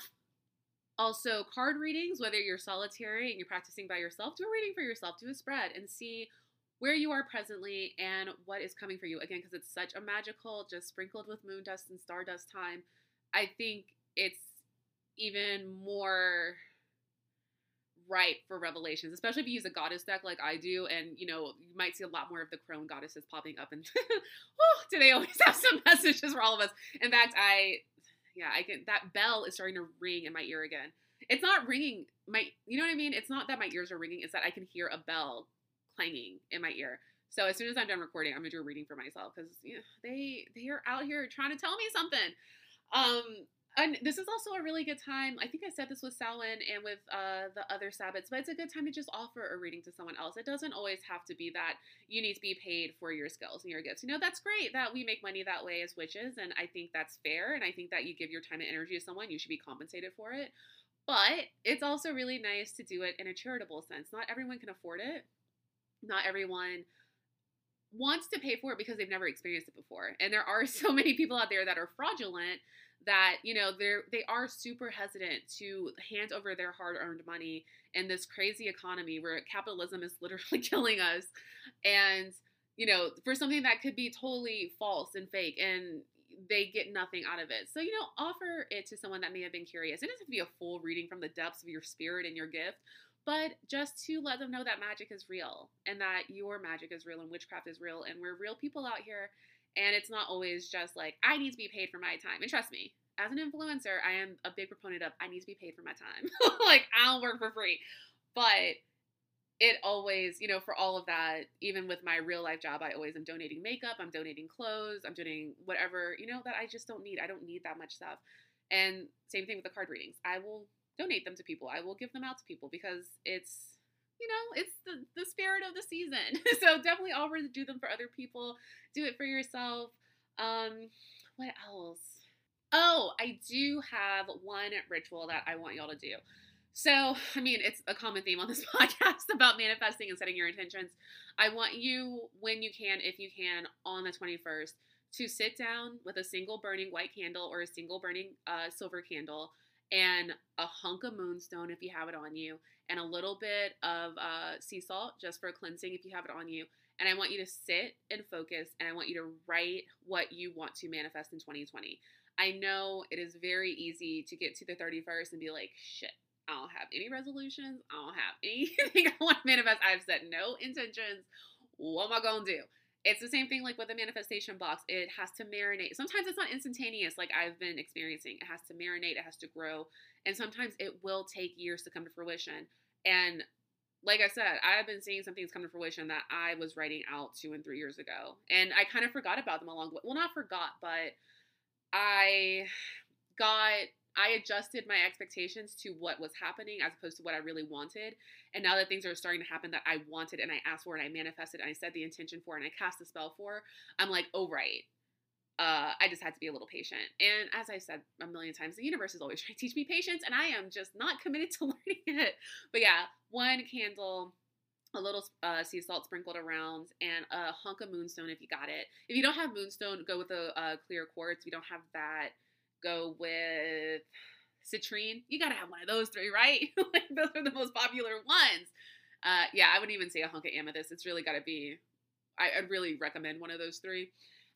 Also, card readings, whether you're solitary and you're practicing by yourself, do a reading for yourself, do a spread and see where you are presently and what is coming for you. Again, because it's such a magical, just sprinkled with moon dust and stardust time. I think it's even more ripe for revelations, especially if you use a goddess deck like I do. And, you know, you might see a lot more of the crone goddesses popping up. And oh, do they always have some messages for all of us? In fact, I, yeah, I can, that bell is starting to ring in my ear again. It's not ringing my, you know what I mean? It's not that my ears are ringing. It's that I can hear a bell clanging in my ear. So as soon as I'm done recording, I'm going to do a reading for myself because, you know, they, they are out here trying to tell me something. Um, and this is also a really good time. I think I said this with Samhain and with, uh, the other Sabbats, but it's a good time to just offer a reading to someone else. It doesn't always have to be that you need to be paid for your skills and your gifts. You know, that's great that we make money that way as witches. And I think that's fair. And I think that you give your time and energy to someone, you should be compensated for it, but it's also really nice to do it in a charitable sense. Not everyone can afford it. Not everyone wants to pay for it because they've never experienced it before. And there are so many people out there that are fraudulent that, you know, they're, they are super hesitant to hand over their hard earned money in this crazy economy where capitalism is literally killing us. And, you know, for something that could be totally false and fake, and they get nothing out of it. So, you know, offer it to someone that may have been curious. It doesn't have to be a full reading from the depths of your spirit and your gift, but just to let them know that magic is real and that your magic is real and witchcraft is real and we're real people out here. And it's not always just like, I need to be paid for my time. And trust me, as an influencer, I am a big proponent of, I need to be paid for my time. Like, I don't work for free. But it always, you know, for all of that, even with my real life job, I always am donating makeup, I'm donating clothes, I'm donating whatever, you know, that I just don't need. I don't need that much stuff. And same thing with the card readings. I will donate them to people. I will give them out to people because it's, you know, it's the, the spirit of the season. So definitely offer to do them for other people. Do it for yourself. Um, what else? Oh, I do have one ritual that I want y'all to do. So, I mean, it's a common theme on this podcast about manifesting and setting your intentions. I want you, when you can, if you can, on the twenty-first, to sit down with a single burning white candle or a single burning uh, silver candle and a hunk of moonstone if you have it on you, and a little bit of uh, sea salt just for cleansing if you have it on you. And I want you to sit and focus, and I want you to write what you want to manifest in twenty twenty. I know it is very easy to get to the thirty-first and be like, shit, I don't have any resolutions. I don't have anything I want to manifest. I've set no intentions. What am I going to do? It's the same thing like with a manifestation box. It has to marinate. Sometimes it's not instantaneous like I've been experiencing. It has to marinate. It has to grow. And sometimes it will take years to come to fruition. And like I said, I've been seeing some things come to fruition that I was writing out two and three years ago. And I kind of forgot about them along the way. Well, not forgot, but I got... I adjusted my expectations to what was happening as opposed to what I really wanted. And now that things are starting to happen that I wanted and I asked for and I manifested and I set the intention for and I cast the spell for, I'm like, oh, right. Uh, I just had to be a little patient. And as I said a million times, the universe is always trying to teach me patience, and I am just not committed to learning it. But yeah, one candle, a little uh, sea salt sprinkled around, and a hunk of moonstone if you got it. If you don't have moonstone, go with a uh, clear quartz. If you don't have that, go with citrine. You gotta have one of those three, right? Like, those are the most popular ones. Uh, yeah, I wouldn't even say a hunk of amethyst. It's really gotta be, I, I'd really recommend one of those three.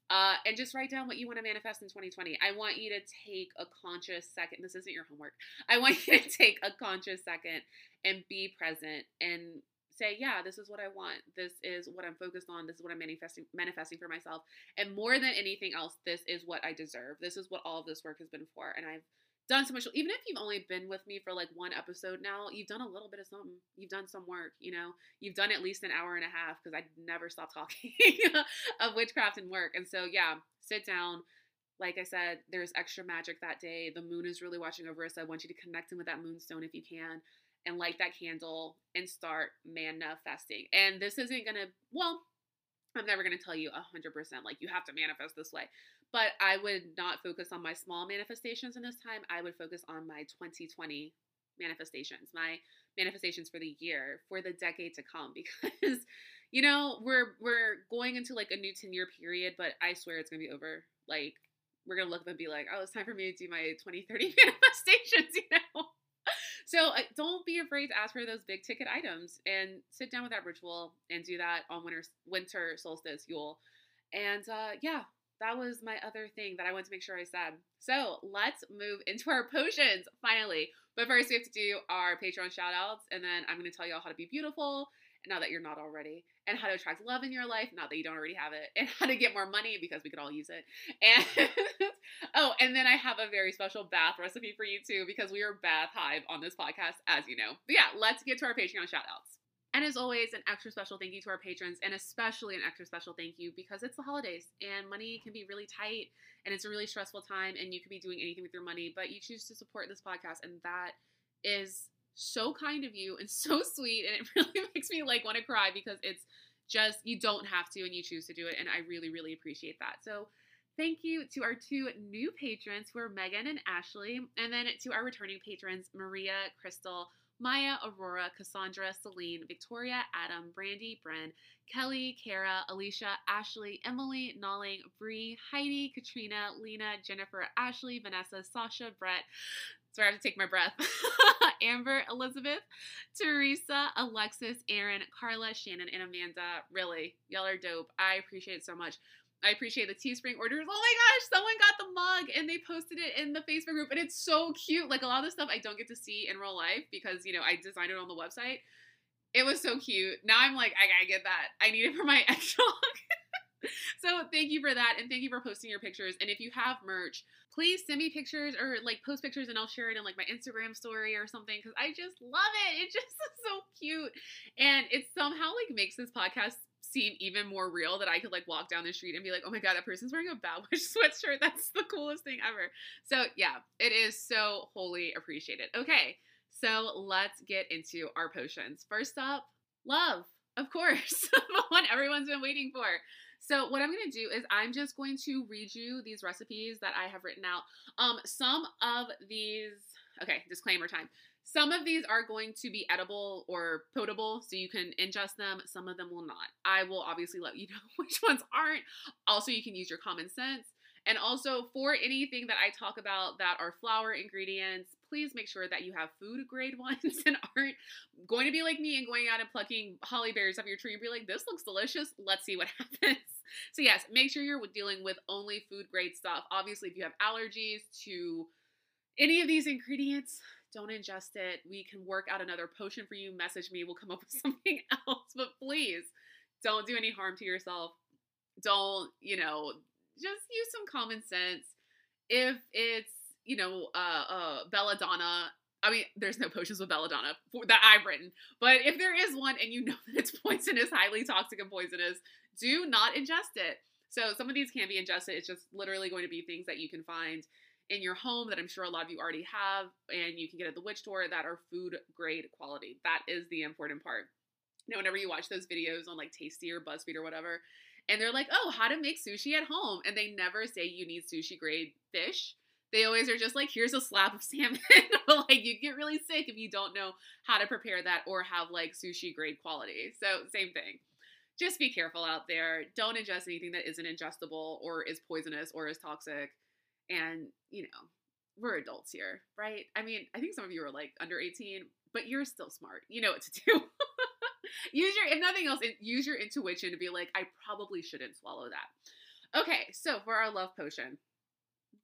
Uh, and just write down what you want to manifest in twenty twenty. I want you to take a conscious second. This isn't your homework. I want you to take a conscious second and be present and say, yeah, this is what I want. This is what I'm focused on. This is what I'm manifesting manifesting for myself. And more than anything else, this is what I deserve. This is what all of this work has been for. And I've done so much. Even if you've only been with me for like one episode now, you've done a little bit of something. You've done some work, you know. You've done at least an hour and a half because I never stop talking of witchcraft and work. And so, yeah, sit down. Like I said, there's extra magic that day. The moon is really watching over us. So I want you to connect in with that moonstone if you can, and light that candle and start manifesting. And this isn't going to, well, I'm never going to tell you one hundred percent, like, you have to manifest this way. But I would not focus on my small manifestations in this time. I would focus on my twenty twenty manifestations, my manifestations for the year, for the decade to come. Because, you know, we're we're going into, like, a new ten-year period, but I swear it's going to be over. Like, we're going to look up and be like, oh, it's time for me to do my twenty thirty manifestations, you know? So uh, don't be afraid to ask for those big ticket items and sit down with that ritual and do that on winter, winter solstice, Yule. And uh, yeah, that was my other thing that I wanted to make sure I said. So let's move into our potions finally. But first we have to do our Patreon shout outs. And then I'm going to tell y'all how to be beautiful, now that you're not already, and how to attract love in your life, not that you don't already have it, and how to get more money because we could all use it. And oh, and then I have a very special bath recipe for you too, because we are bath hive on this podcast, as you know. But yeah, let's get to our Patreon shout outs. And as always, an extra special thank you to our patrons, and especially an extra special thank you because it's the holidays and money can be really tight and it's a really stressful time and you could be doing anything with your money, but you choose to support this podcast, and that is so kind of you and so sweet, and it really makes me like want to cry because it's just, you don't have to and you choose to do it, and I really really appreciate that. So thank you to our two new patrons who are Megan and Ashley, and then to our returning patrons Maria, Crystal, Maya, Aurora, Cassandra, Celine, Victoria, Adam, Brandy, Bren, Kelly, Kara, Alicia, Ashley, Emily, Nalling, Bree, Heidi, Katrina, Lena, Jennifer, Ashley, Vanessa, Sasha, Brett, sorry, I have to take my breath, Amber, Elizabeth, Teresa, Alexis, Aaron, Carla, Shannon, and Amanda. Really, y'all are dope. I appreciate it so much. I appreciate the Teespring orders. Oh my gosh, someone got the mug and they posted it in the Facebook group, and it's so cute. Like, a lot of the stuff I don't get to see in real life because, you know, I designed it on the website. It was so cute. Now I'm like, I gotta get that. I need it for my eggnog. So thank you for that, and thank you for posting your pictures. And if you have merch, please send me pictures or like post pictures, and I'll share it in like my Instagram story or something, because I just love it. It just is so cute, and it somehow like makes this podcast seem even more real, that I could like walk down the street and be like, oh my god, that person's wearing a Bad Witch sweatshirt. That's the coolest thing ever. So yeah, it is so wholly appreciated. Okay, so let's get into our potions. First up, love, of course, the one everyone's been waiting for. So what I'm going to do is I'm just going to read you these recipes that I have written out. Um, some of these, okay, disclaimer time. Some of these are going to be edible or potable, so you can ingest them. Some of them will not. I will obviously let you know which ones aren't. Also, you can use your common sense. And also, for anything that I talk about that are flour ingredients, please make sure that you have food grade ones and aren't going to be like me and going out and plucking holly berries off your tree and be like, this looks delicious. Let's see what happens. So yes, make sure you're dealing with only food grade stuff. Obviously, if you have allergies to any of these ingredients, don't ingest it. We can work out another potion for you. Message me. We'll come up with something else. But please don't do any harm to yourself. Don't, you know, just use some common sense. If it's, you know, uh, uh, belladonna, I mean, there's no potions with belladonna for, that I've written. But if there is one and you know that it's poisonous, highly toxic and poisonous, do not ingest it. So some of these can be ingested. It's just literally going to be things that you can find in your home that I'm sure a lot of you already have, and you can get at the witch store, that are food grade quality. That is the important part. You know, whenever you watch those videos on like Tasty or BuzzFeed or whatever, and they're like, oh, how to make sushi at home. And they never say you need sushi grade fish. They always are just like, here's a slab of salmon. Like, you get really sick if you don't know how to prepare that or have like sushi grade quality. So same thing. Just be careful out there. Don't ingest anything that isn't ingestible or is poisonous or is toxic. And, you know, we're adults here, right? I mean, I think some of you are like under eighteen, but you're still smart. You know what to do. Use your, if nothing else, use your intuition to be like, I probably shouldn't swallow that. Okay, so for our love potion,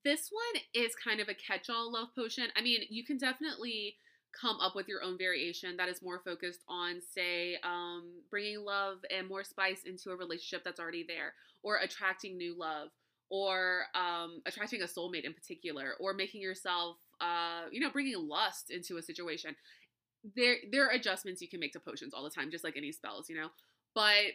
this one is kind of a catch-all love potion. I mean, you can definitely come up with your own variation that is more focused on, say, um, bringing love and more spice into a relationship that's already there, or attracting new love, or um, attracting a soulmate in particular, or making yourself, uh, you know, bringing lust into a situation. There, there are adjustments you can make to potions all the time, just like any spells, you know. But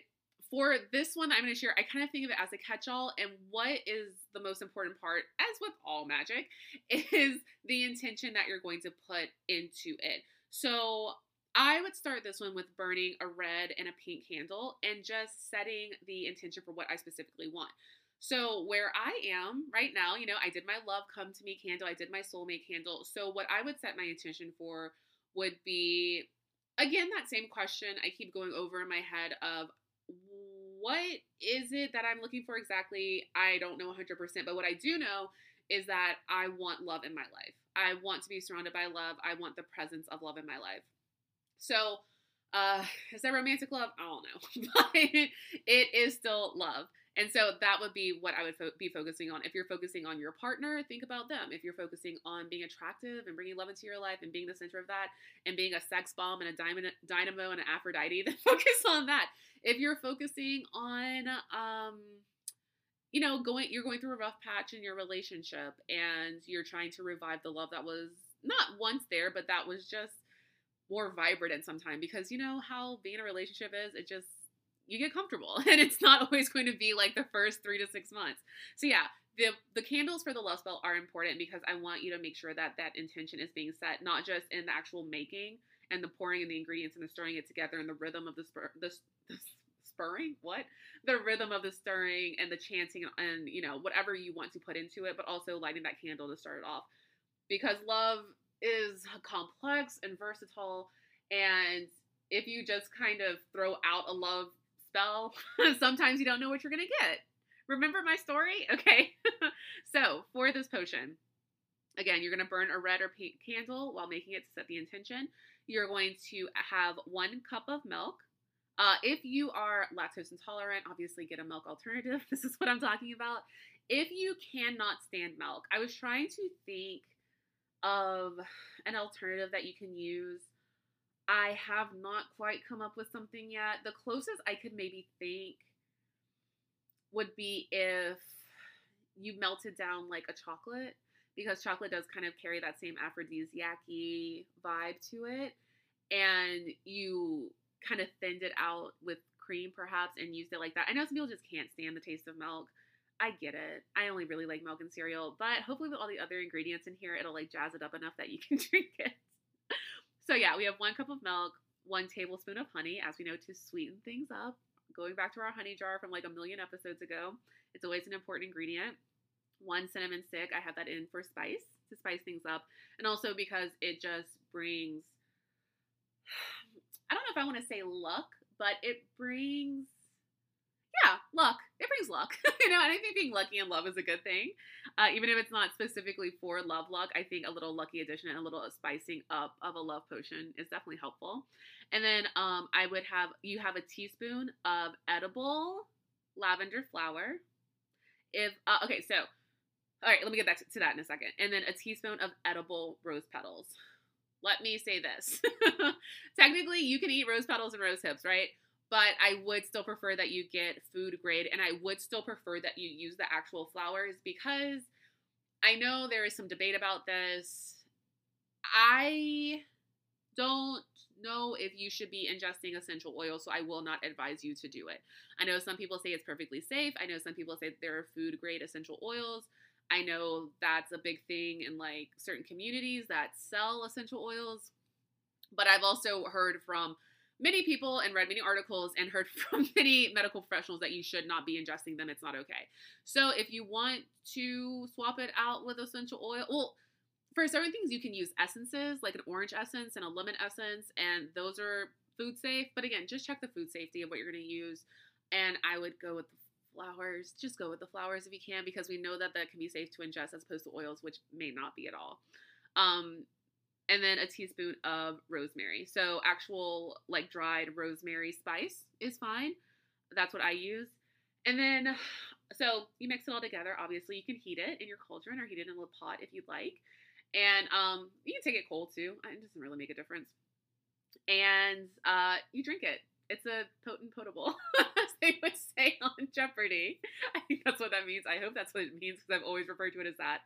for this one that I'm going to share, I kind of think of it as a catch-all. And what is the most important part, as with all magic, is the intention that you're going to put into it. So I would start this one with burning a red and a pink candle and just setting the intention for what I specifically want. So where I am right now, you know, I did my love come to me candle. I did my soulmate candle. So what I would set my intention for would be, again, that same question I keep going over in my head of, what is it that I'm looking for exactly? I don't know one hundred percent, but what I do know is that I want love in my life. I want to be surrounded by love. I want the presence of love in my life. So uh, is that romantic love? I don't know, but it is still love. And so that would be what I would fo- be focusing on. If you're focusing on your partner, think about them. If you're focusing on being attractive and bringing love into your life and being the center of that and being a sex bomb and a diamond, dynamo and an Aphrodite, then focus on that. If you're focusing on, um, you know, going, you're going through a rough patch in your relationship and you're trying to revive the love that was not once there, but that was just more vibrant at some time, because you know how being in a relationship is, it just, you get comfortable and it's not always going to be like the first three to six months. So yeah, the, the candles for the love spell are important because I want you to make sure that that intention is being set, not just in the actual making and the pouring and the ingredients and the stirring it together and the rhythm of the, spur, the, the spurring, what? The rhythm of the stirring and the chanting and, and, you know, whatever you want to put into it, but also lighting that candle to start it off, because love is complex and versatile. And if you just kind of throw out a love spell, sometimes you don't know what you're going to get. Remember my story? Okay. So for this potion, again, you're going to burn a red or pink candle while making it to set the intention. You're going to have one cup of milk. Uh, if you are lactose intolerant, obviously get a milk alternative. This is what I'm talking about. If you cannot stand milk, I was trying to think of an alternative that you can use. I have not quite come up with something yet. The closest I could maybe think would be if you melted down like a chocolate, because chocolate does kind of carry that same aphrodisiac-y vibe to it. And you kind of thinned it out with cream perhaps and used it like that. I know some people just can't stand the taste of milk. I get it. I only really like milk and cereal, but hopefully with all the other ingredients in here, it'll like jazz it up enough that you can drink it. So yeah, we have one cup of milk, one tablespoon of honey, as we know, to sweeten things up. going back to our honey jar from like a million episodes ago, it's always an important ingredient. One, cinnamon stick. I have that in for spice, to spice things up. And also because it just brings, I don't know if I want to say luck, but it brings, yeah, luck. It brings luck. You know, and I think being lucky in love is a good thing. Uh, even if it's not specifically for love luck, I think a little lucky addition and a little spicing up of a love potion is definitely helpful. And then um, I would have, you have a teaspoon of edible lavender flower. If, uh, okay, so, all right, let me get back to, to that in a second. And then a teaspoon of edible rose petals. Let me say this. Technically, you can eat rose petals and rose hips, right? But I would still prefer that you get food grade, and I would still prefer that you use the actual flowers, because I know there is some debate about this. I don't know if you should be ingesting essential oil, so I will not advise you to do it. I know some people say it's perfectly safe. I know some people say that there are food grade essential oils. I know that's a big thing in like certain communities that sell essential oils, but I've also heard from many people and read many articles and heard from many medical professionals that you should not be ingesting them. It's not okay. So if you want to swap it out with essential oil, well, for certain things you can use essences, like an orange essence and a lemon essence, and those are food safe. But again, just check the food safety of what you're going to use. And I would go with the flowers. Just go with the flowers if you can, because we know that that can be safe to ingest as opposed to oils, which may not be at all. Um, and then a teaspoon of rosemary. So actual like dried rosemary spice is fine. That's what I use. And then, so you mix it all together. Obviously you can heat it in your cauldron or heat it in a little pot if you'd like. And um, you can take it cold too. It doesn't really make a difference. And uh, you drink it. It's a potent potable, as they would say on Jeopardy. I think that's what that means. I hope that's what it means, because I've always referred to it as that.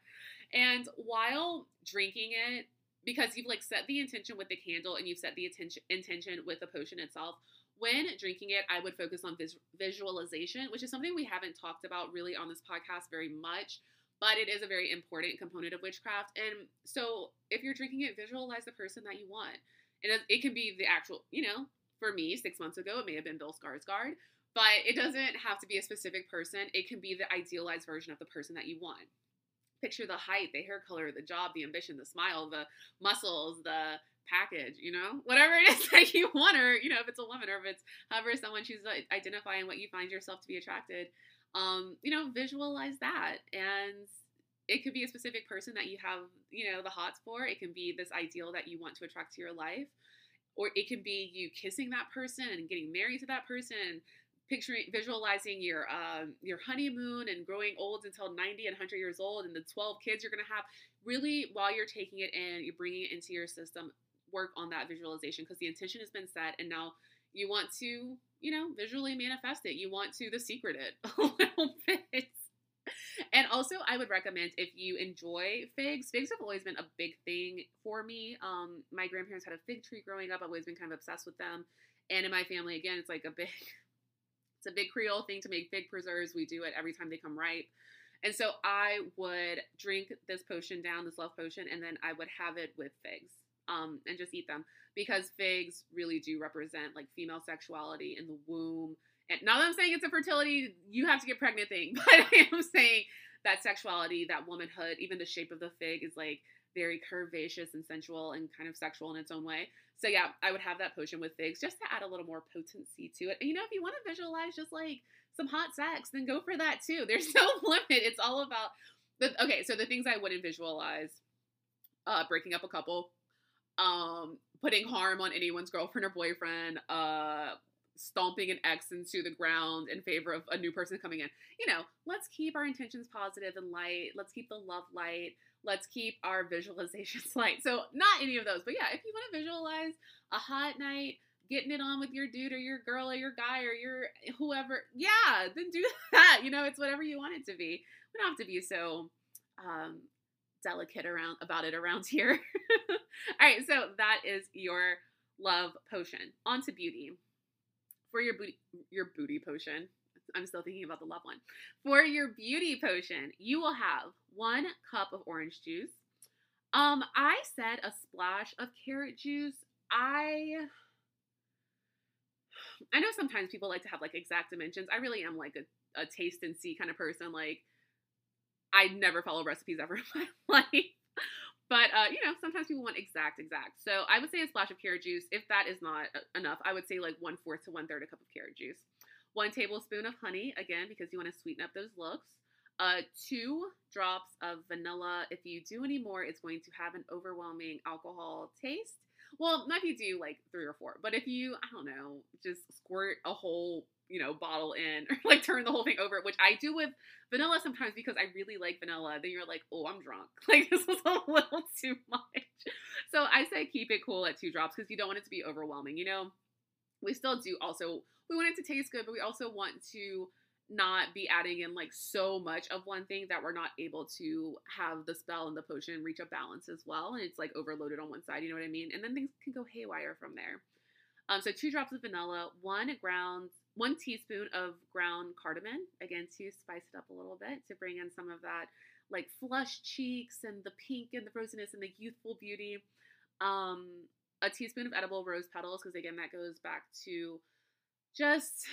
And while drinking it, because you've like set the intention with the candle and you've set the intention intention with the potion itself, when drinking it, I would focus on vis visualization, which is something we haven't talked about really on this podcast very much. But it is a very important component of witchcraft. And so if you're drinking it, visualize the person that you want. And it can be the actual, you know, for me, six months ago, it may have been Bill Skarsgård. But it doesn't have to be a specific person. It can be the idealized version of the person that you want. Picture the height, the hair color, the job, the ambition, the smile, the muscles, the package, you know, whatever it is that you want, or, you know, if it's a woman or if it's however someone chooses to identify and what you find yourself to be attracted. Um, you know, visualize that, and it could be a specific person that you have, you know, the hots for. It can be this ideal that you want to attract to your life, or it can be you kissing that person and getting married to that person, picturing, visualizing your, um, your honeymoon and growing old until ninety and a hundred years old and the twelve kids you're going to have. Really, while you're taking it in, you're bringing it into your system, work on that visualization, because the intention has been set, and now you want to, you know, visually manifest it. You want to the secret it a little bit. And also I would recommend, if you enjoy figs, figs have always been a big thing for me. Um, my grandparents had a fig tree growing up. I've always been kind of obsessed with them. And in my family, again, it's like a big, it's a big Creole thing to make fig preserves. We do it every time they come ripe. And so I would drink this potion down, this love potion, and then I would have it with figs. Um, and just eat them, because figs really do represent like female sexuality in the womb. And not that I'm saying it's a fertility, you have to get pregnant thing, but I am saying that sexuality, that womanhood, even the shape of the fig is like very curvaceous and sensual and kind of sexual in its own way. So yeah, I would have that potion with figs just to add a little more potency to it. And you know, if you want to visualize just like some hot sex, then go for that too. There's no limit. It's all about the, okay. So the things I wouldn't visualize, uh, breaking up a couple, um, putting harm on anyone's girlfriend or boyfriend, uh, stomping an ex into the ground in favor of a new person coming in. You know, let's keep our intentions positive and light. Let's keep the love light. Let's keep our visualizations light. So not any of those, but yeah, if you want to visualize a hot night, getting it on with your dude or your girl or your guy or your whoever, yeah, then do that. You know, it's whatever you want it to be. We don't have to be so, um, delicate around about it around here. All right, so that is your love potion. On to beauty. For your booty, your booty potion, I'm still thinking about the love one. For your beauty potion, you will have one cup of orange juice. Um, I said a splash of carrot juice. I I know sometimes people like to have, like, exact dimensions. I really am, like, a, a taste and see kind of person. Like, I never follow recipes ever in my life. But, uh, you know, sometimes people want exact, exact. So I would say a splash of carrot juice. If that is not enough, I would say, like, one-fourth to one-third a cup of carrot juice. One tablespoon of honey, again, because you want to sweeten up those looks. Uh, two drops of vanilla. If you do any more, it's going to have an overwhelming alcohol taste. Well, not if you do, like, three or four. But if you, I don't know, just squirt a whole, you know, bottle in, or, like, turn the whole thing over, which I do with vanilla sometimes because I really like vanilla. Then you're like, oh, I'm drunk. Like, this was a little too much. So I say keep it cool at two drops because you don't want it to be overwhelming. You know, we still do also, we want it to taste good, but we also want to not be adding in, like, so much of one thing that we're not able to have the spell and the potion reach a balance as well. And it's, like, overloaded on one side, you know what I mean? And then things can go haywire from there. Um, so two drops of vanilla, one ground, one teaspoon of ground cardamom, again, to spice it up a little bit, to bring in some of that, like, flushed cheeks and the pink and the rosiness and the youthful beauty. Um, a teaspoon of edible rose petals, because, again, that goes back to just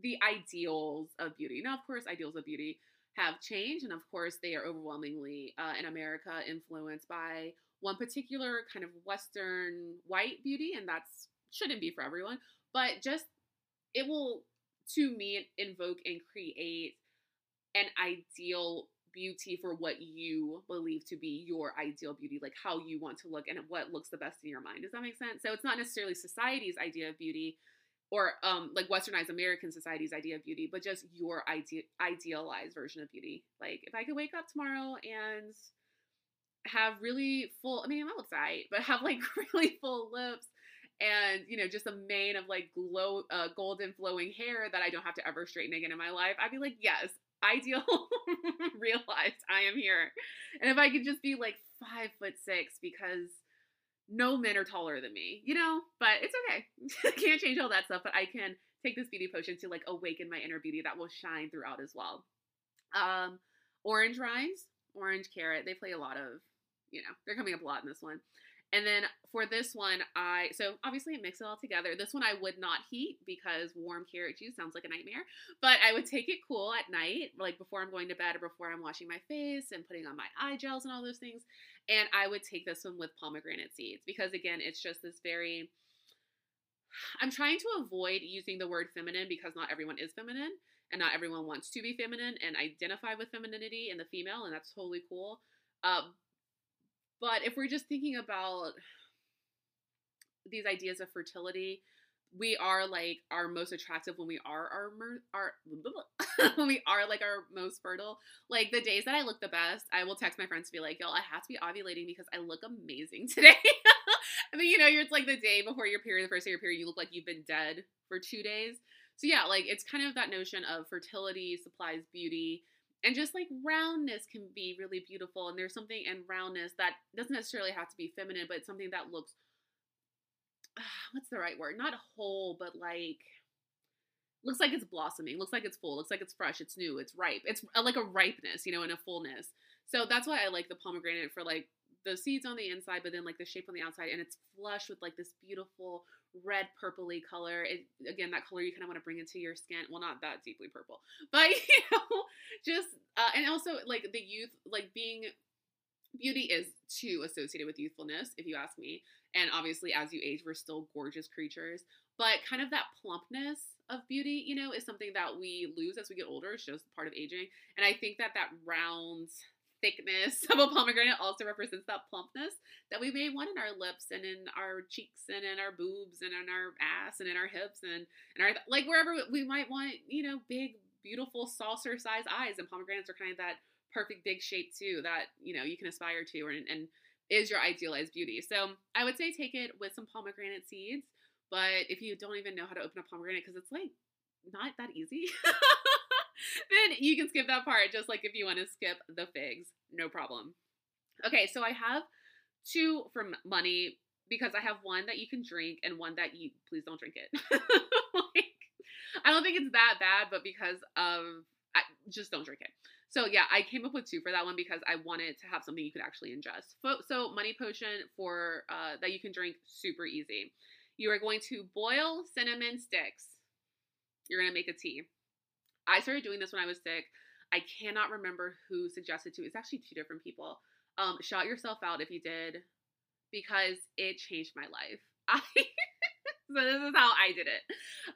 the ideals of beauty. Now, of course, ideals of beauty have changed, and of course, they are overwhelmingly uh, in America influenced by one particular kind of Western white beauty, and that's shouldn't be for everyone, but just it will, to me, invoke and create an ideal beauty for what you believe to be your ideal beauty, like how you want to look and what looks the best in your mind. Does that make sense? So it's not necessarily society's idea of beauty, or um, like westernized American society's idea of beauty, but just your ide idealized version of beauty. Like, if I could wake up tomorrow and have really full, I mean, my lips are right, but have, like, really full lips and, you know, just a mane of, like, glow, uh, golden flowing hair that I don't have to ever straighten again in my life, I'd be like, yes, ideal, realized, I am here. And if I could just be, like, five foot six because no men are taller than me, you know, but it's okay. I can't change all that stuff, but I can take this beauty potion to, like, awaken my inner beauty that will shine throughout as well. Um, orange rinds, orange carrot, they play a lot of, you know, they're coming up a lot in this one. And then for this one, I, so obviously I mix it all together. This one I would not heat because warm carrot juice sounds like a nightmare, but I would take it cool at night, like before I'm going to bed or before I'm washing my face and putting on my eye gels and all those things. And I would take this one with pomegranate seeds because, again, it's just this very, I'm trying to avoid using the word feminine because not everyone is feminine and not everyone wants to be feminine and identify with femininity and the female, and that's totally cool. Um, But if we're just thinking about these ideas of fertility, we are, like, our most attractive when we are our, our when we are, like, our most fertile. Like, the days that I look the best, I will text my friends to be like, y'all, I have to be ovulating because I look amazing today. And then, you know, you're, it's like the day before your period, the first day of your period, you look like you've been dead for two days. So yeah, like, it's kind of that notion of fertility supplies beauty. And just, like, roundness can be really beautiful. And there's something in roundness that doesn't necessarily have to be feminine, but it's something that looks, uh, what's the right word? Not whole, but, like, looks like it's blossoming, looks like it's full, looks like it's fresh, it's new, it's ripe. It's a, like a ripeness, you know, and a fullness. So that's why I like the pomegranate for, like, the seeds on the inside, but then, like, the shape on the outside, and it's flush with, like, this beautiful red purpley color. It, again, that color you kind of want to bring into your skin. Well, not that deeply purple, but, you know, just, uh, and also, like, the youth, like, being, beauty is too associated with youthfulness, if you ask me. And obviously, as you age, we're still gorgeous creatures, but kind of that plumpness of beauty, you know, is something that we lose as we get older. It's just part of aging. And I think that that rounds thickness of a pomegranate also represents that plumpness that we may want in our lips and in our cheeks and in our boobs and in our ass and in our hips and in our, like, wherever we might want, you know, big, beautiful saucer size eyes. And pomegranates are kind of that perfect big shape too that, you know, you can aspire to and, and is your idealized beauty. So I would say take it with some pomegranate seeds, but if you don't even know how to open a pomegranate, because it's, like, not that easy, then you can skip that part, just like if you want to skip the figs, no problem. Okay, so I have two for money because I have one that you can drink and one that you, please don't drink it. Like, I don't think it's that bad, but because of, I, just don't drink it. So yeah, I came up with two for that one because I wanted to have something you could actually ingest. So money potion for, uh, that you can drink super easy. You are going to boil cinnamon sticks. You're going to make a tea. I started doing this when I was sick. I cannot remember who suggested to. It's actually two different people. Um, shout yourself out if you did, because it changed my life. I so this is how I did it.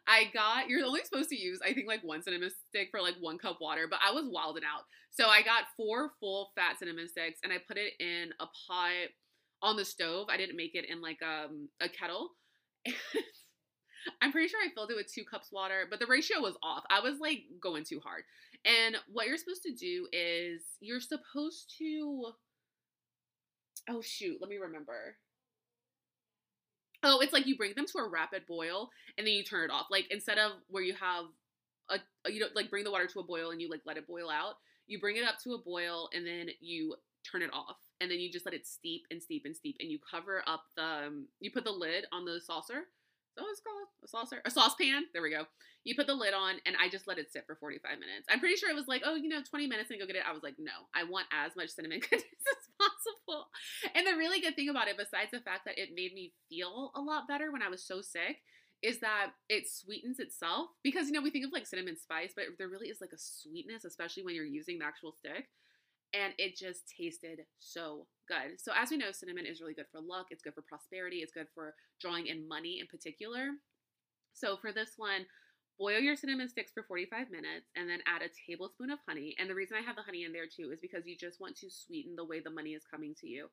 I got, you're only supposed to use, I think, like one cinnamon stick for like one cup water, but I was wilding out. So I got four full fat cinnamon sticks and I put it in a pot on the stove. I didn't make it in like um, a kettle. I'm pretty sure I filled it with two cups water, but the ratio was off. I was like going too hard. And what you're supposed to do is you're supposed to, oh shoot, let me remember. Oh, it's like you bring them to a rapid boil and then you turn it off. Like instead of where you have a, you know, like bring the water to a boil and you like let it boil out, you bring it up to a boil and then you turn it off. And then you just let it steep and steep and steep and you cover up the, um, you put the lid on the saucer. So it's called a saucer, a saucepan. There we go. You put the lid on and I just let it sit for forty-five minutes. I'm pretty sure it was like, oh, you know, twenty minutes and go get it. I was like, no, I want as much cinnamon goodness as possible. And the really good thing about it, besides the fact that it made me feel a lot better when I was so sick, is that it sweetens itself, because, you know, we think of like cinnamon spice, but there really is like a sweetness, especially when you're using the actual stick. And it just tasted so good. So as we know, cinnamon is really good for luck. It's good for prosperity. It's good for drawing in money in particular. So for this one, boil your cinnamon sticks for forty-five minutes and then add a tablespoon of honey. And the reason I have the honey in there too is because you just want to sweeten the way the money is coming to you.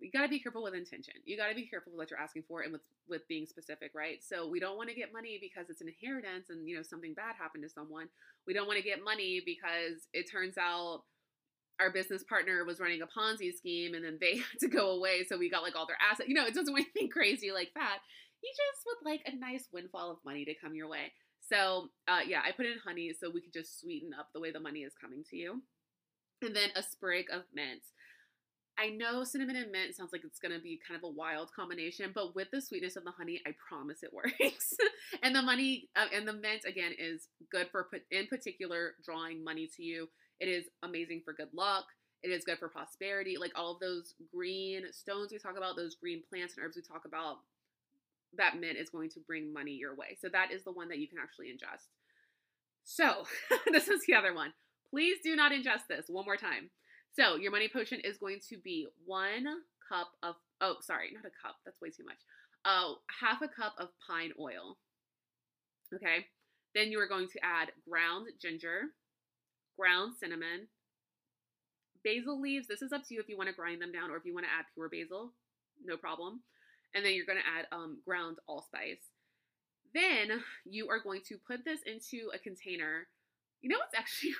You got to be careful with intention. You got to be careful with what you're asking for and with, with being specific, right? So we don't want to get money because it's an inheritance and, you know, something bad happened to someone. We don't want to get money because it turns out our business partner was running a Ponzi scheme and then they had to go away. So we got like all their assets, you know, it doesn't want anything crazy like that. You just would like a nice windfall of money to come your way. So uh, yeah, I put in honey so we could just sweeten up the way the money is coming to you. And then a sprig of mint. I know cinnamon and mint sounds like it's going to be kind of a wild combination, but with the sweetness of the honey, I promise it works. And the money uh, and the mint again is good for in particular drawing money to you. It is amazing for good luck. It is good for prosperity. Like all of those green stones we talk about, those green plants and herbs we talk about, that mint is going to bring money your way. So that is the one that you can actually ingest. So this is the other one. Please do not ingest this one more time. So your money potion is going to be one cup of, oh, sorry, not a cup. That's way too much. Oh, half a cup of pine oil. Okay. Then you are going to add ground ginger, ground cinnamon, basil leaves. This is up to you if you want to grind them down or if you want to add pure basil, no problem. And then you're going to add um, ground allspice. Then you are going to put this into a container. You know what's actually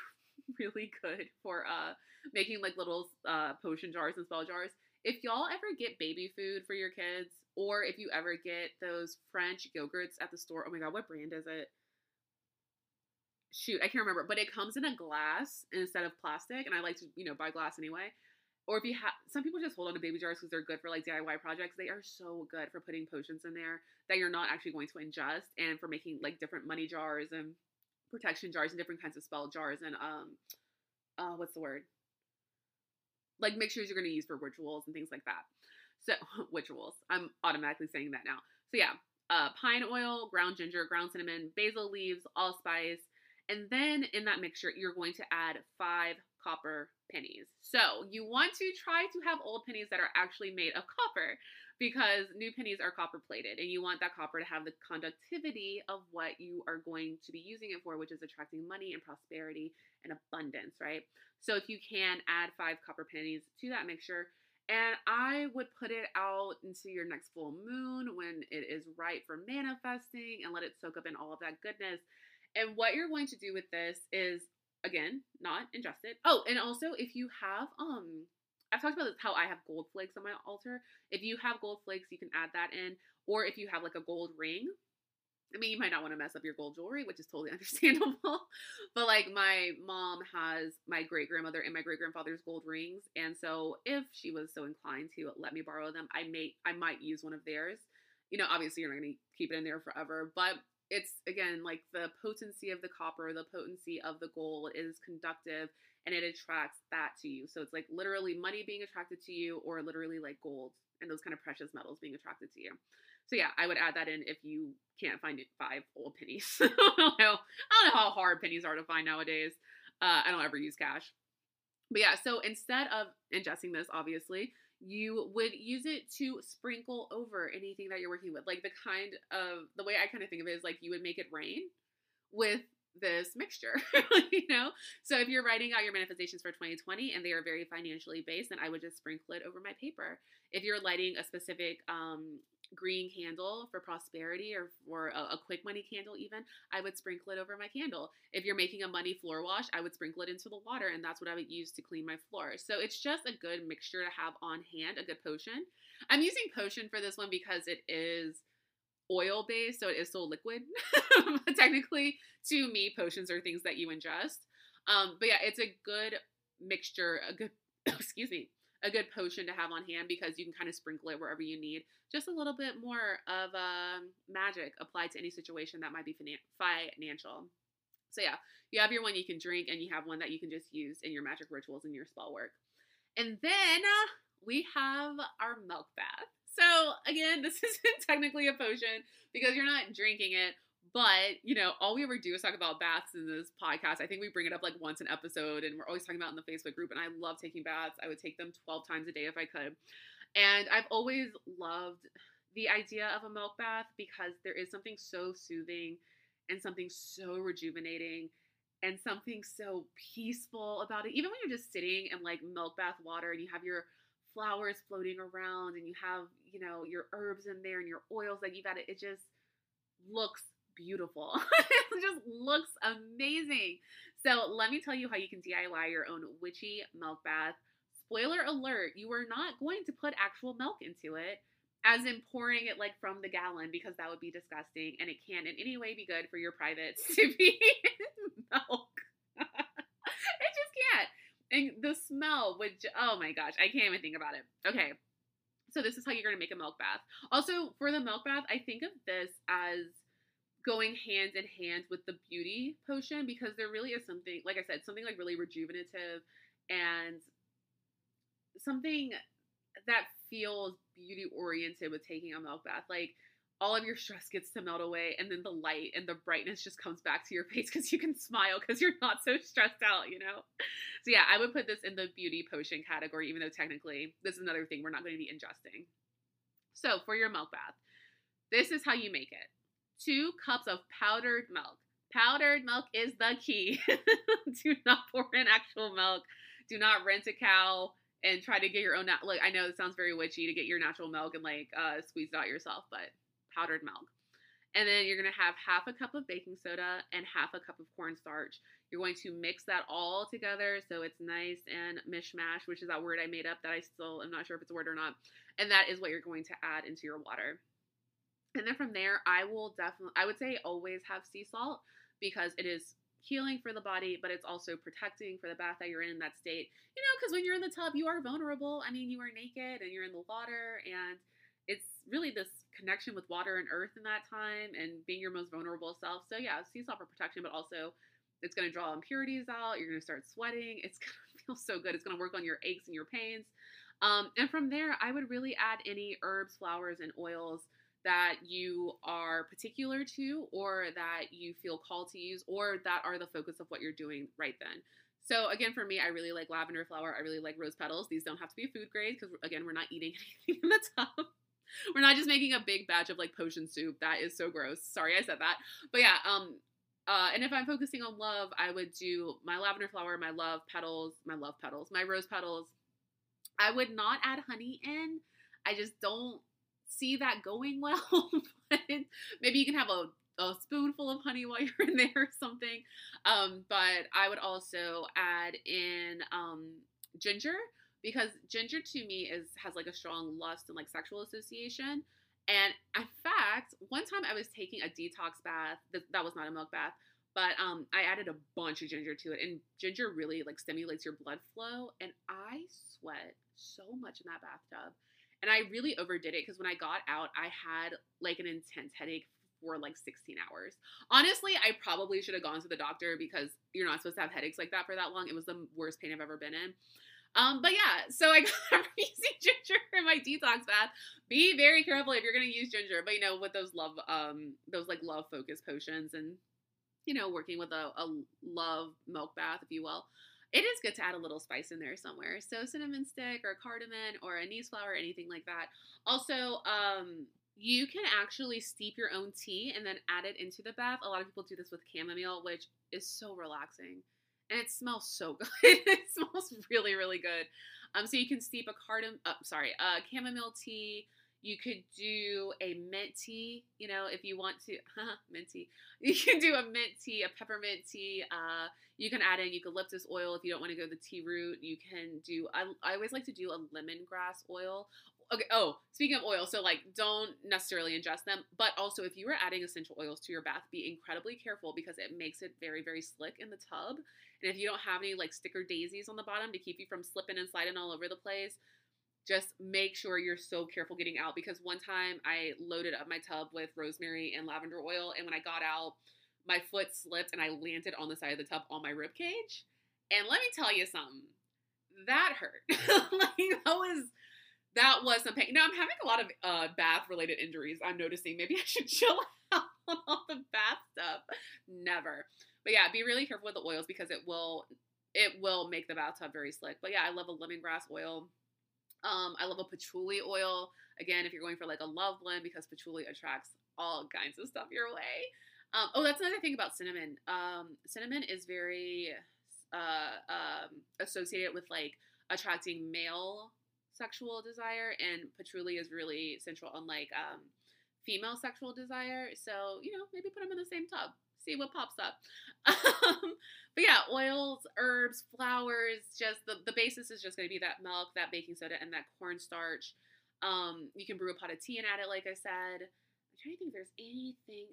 really good for uh, making like little uh, potion jars and spell jars? If y'all ever get baby food for your kids, or if you ever get those French yogurts at the store, oh my God, what brand is it? Shoot, I can't remember, but it comes in a glass instead of plastic, and I like to, you know, buy glass anyway. Or if you have, some people just hold on to baby jars because they're good for like D I Y projects. They are so good for putting potions in there that you're not actually going to ingest, and for making like different money jars and protection jars and different kinds of spell jars and um, uh, what's the word? Like mixtures you're going to use for rituals and things like that. So rituals, I'm automatically saying that now. So yeah, uh, pine oil, ground ginger, ground cinnamon, basil leaves, allspice. And then in that mixture, you're going to add five copper pennies. So you want to try to have old pennies that are actually made of copper, because new pennies are copper plated and you want that copper to have the conductivity of what you are going to be using it for, which is attracting money and prosperity and abundance, right? So if you can, add five copper pennies to that mixture. And I would put it out into your next full moon when it is ripe for manifesting, and let it soak up in all of that goodness. And what you're going to do with this is, again, not ingest it. Oh, and also if you have, um, I've talked about this, how I have gold flakes on my altar. If you have gold flakes, you can add that in. Or if you have like a gold ring, I mean, you might not want to mess up your gold jewelry, which is totally understandable. But like my mom has my great grandmother and my great grandfather's gold rings. And so if she was so inclined to let me borrow them, I may, I might use one of theirs. You know, obviously you're not going to keep it in there forever, but it's, again, like the potency of the copper, the potency of the gold is conductive, and it attracts that to you. So it's like literally money being attracted to you, or literally like gold and those kind of precious metals being attracted to you. So yeah, I would add that in if you can't find five old pennies. I don't know. I don't know how hard pennies are to find nowadays. Uh, I don't ever use cash. But yeah, so instead of ingesting this, obviously, you would use it to sprinkle over anything that you're working with. Like the kind of, the way I kind of think of it is like you would make it rain with this mixture, you know? So if you're writing out your manifestations for twenty twenty and they are very financially based, then I would just sprinkle it over my paper. If you're lighting a specific um, green candle for prosperity or for a, a quick money candle even, I would sprinkle it over my candle. If you're making a money floor wash, I would sprinkle it into the water, and that's what I would use to clean my floor. So it's just a good mixture to have on hand, a good potion. I'm using potion for this one because it is oil based, so it is so liquid. Technically, to me, potions are things that you ingest. Um, but yeah, it's a good mixture, a good, excuse me, a good potion to have on hand because you can kind of sprinkle it wherever you need. Just a little bit more of um, magic applied to any situation that might be finan- financial. So yeah, you have your one you can drink, and you have one that you can just use in your magic rituals and your spell work. And then uh, we have our milk bath. So again, this isn't technically a potion because you're not drinking it, but you know, all we ever do is talk about baths in this podcast. I think we bring it up like once an episode, and we're always talking about in the Facebook group, and I love taking baths. I would take them twelve times a day if I could. And I've always loved the idea of a milk bath because there is something so soothing and something so rejuvenating and something so peaceful about it. Even when you're just sitting in like milk bath water and you have your flowers floating around and you have, you know, your herbs in there and your oils that you've added, it just looks beautiful. It just looks amazing. So let me tell you how you can D I Y your own witchy milk bath. Spoiler alert, you are not going to put actual milk into it, as in pouring it like from the gallon, because that would be disgusting, and it can't in any way be good for your privates to be milk. It just can't. And the smell would, j oh my gosh, I can't even think about it. Okay, so this is how you're going to make a milk bath. Also, for the milk bath, I think of this as going hand in hand with the beauty potion because there really is something, like I said, something like really rejuvenative and something that feels beauty-oriented with taking a milk bath. Like, all of your stress gets to melt away, and then the light and the brightness just comes back to your face because you can smile because you're not so stressed out, you know? So yeah, I would put this in the beauty potion category, even though technically this is another thing we're not going to be ingesting. So for your milk bath, this is how you make it. Two cups of powdered milk. Powdered milk is the key. Do not pour in actual milk. Do not rent a cow and try to get your own. Look, I know it sounds very witchy to get your natural milk and like uh, squeeze it out yourself, but powdered milk. And then you're going to have half a cup of baking soda and half a cup of cornstarch. You're going to mix that all together so it's nice and mishmash, which is that word I made up that I still am not sure if it's a word or not. And that is what you're going to add into your water. And then from there, I will definitely, I would say always have sea salt because it is healing for the body, but it's also protecting for the bath that you're in in that state. You know, because when you're in the tub, you are vulnerable. I mean, you are naked and you're in the water, and it's really this connection with water and earth in that time and being your most vulnerable self. So yeah, sea salt for protection, but also it's going to draw impurities out. You're going to start sweating. It's going to feel so good. It's going to work on your aches and your pains. Um, and from there, I would really add any herbs, flowers, and oils that you are particular to or that you feel called to use or that are the focus of what you're doing right then. So again, for me, I really like lavender flower. I really like rose petals. These don't have to be food grade because, again, we're not eating anything in the tub. We're not just making a big batch of like potion soup. That is so gross. Sorry I said that. But yeah, um, uh, and if I'm focusing on love, I would do my lavender flower, my love petals, my love petals, my rose petals. I would not add honey in. I just don't see that going well. But maybe you can have a, a spoonful of honey while you're in there or something. Um, but I would also add in um, ginger, because ginger to me is has like a strong lust and like sexual association. And in fact, one time I was taking a detox bath that, that was not a milk bath, but um, I added a bunch of ginger to it, and ginger really like stimulates your blood flow. And I sweat so much in that bathtub. And I really overdid it because when I got out, I had like an intense headache for like sixteen hours. Honestly, I probably should have gone to the doctor because you're not supposed to have headaches like that for that long. It was the worst pain I've ever been in. Um, but yeah, so I got freezing ginger in my detox bath. Be very careful if you're going to use ginger, but you know, with those love, um, those like love focused potions and, you know, working with a, a love milk bath, if you will, it is good to add a little spice in there somewhere. So cinnamon stick or cardamom or anise flower, anything like that. Also, um, you can actually steep your own tea and then add it into the bath. A lot of people do this with chamomile, which is so relaxing. And it smells so good. It smells really, really good. Um, so you can steep a cardam, oh, sorry, uh, chamomile tea. You could do a mint tea, you know, if you want to, mint tea. You can do a mint tea, a peppermint tea. Uh, you can add in eucalyptus oil if you don't want to go the tea route. You can do, I, I always like to do a lemongrass oil. Okay, oh, speaking of oil, so like don't necessarily ingest them, but also if you are adding essential oils to your bath, be incredibly careful because it makes it very, very slick in the tub. And if you don't have any like sticker daisies on the bottom to keep you from slipping and sliding all over the place, just make sure you're so careful getting out. Because one time I loaded up my tub with rosemary and lavender oil, and when I got out, my foot slipped and I landed on the side of the tub on my rib cage. And let me tell you something, that hurt. Like that was... That was some pain. Now, I'm having a lot of uh, bath-related injuries. I'm noticing maybe I should chill out on all the bath stuff. Never. But yeah, be really careful with the oils because it will it will make the bathtub very slick. But yeah, I love a lemongrass oil. Um, I love a patchouli oil. Again, if you're going for like a love blend because patchouli attracts all kinds of stuff your way. Um, oh, that's another thing about cinnamon. Um, cinnamon is very uh, um, associated with like attracting male sexual desire, and patchouli is really central on like um, female sexual desire. So, you know, maybe put them in the same tub, see what pops up. Um, but yeah, oils, herbs, flowers, just the, the basis is just going to be that milk, that baking soda, and that cornstarch. Um, you can brew a pot of tea and add it, like I said. I'm trying to think if there's anything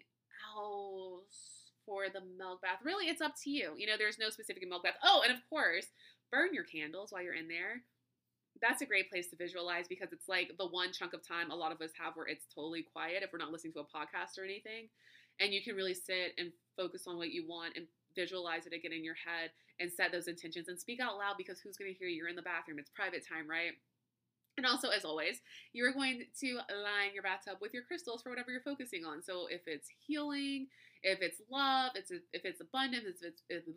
else for the milk bath. Really, it's up to you. You know, there's no specific milk bath. Oh, and of course, burn your candles while you're in there. That's a great place to visualize because it's like the one chunk of time a lot of us have where it's totally quiet if we're not listening to a podcast or anything. And you can really sit and focus on what you want and visualize it again in your head and set those intentions and speak out loud because who's going to hear you? You're in the bathroom. It's private time, right? And also, as always, you are going to line in your bathtub with your crystals for whatever you're focusing on. So if it's healing, if it's love, if it's, if it's abundance, if it's,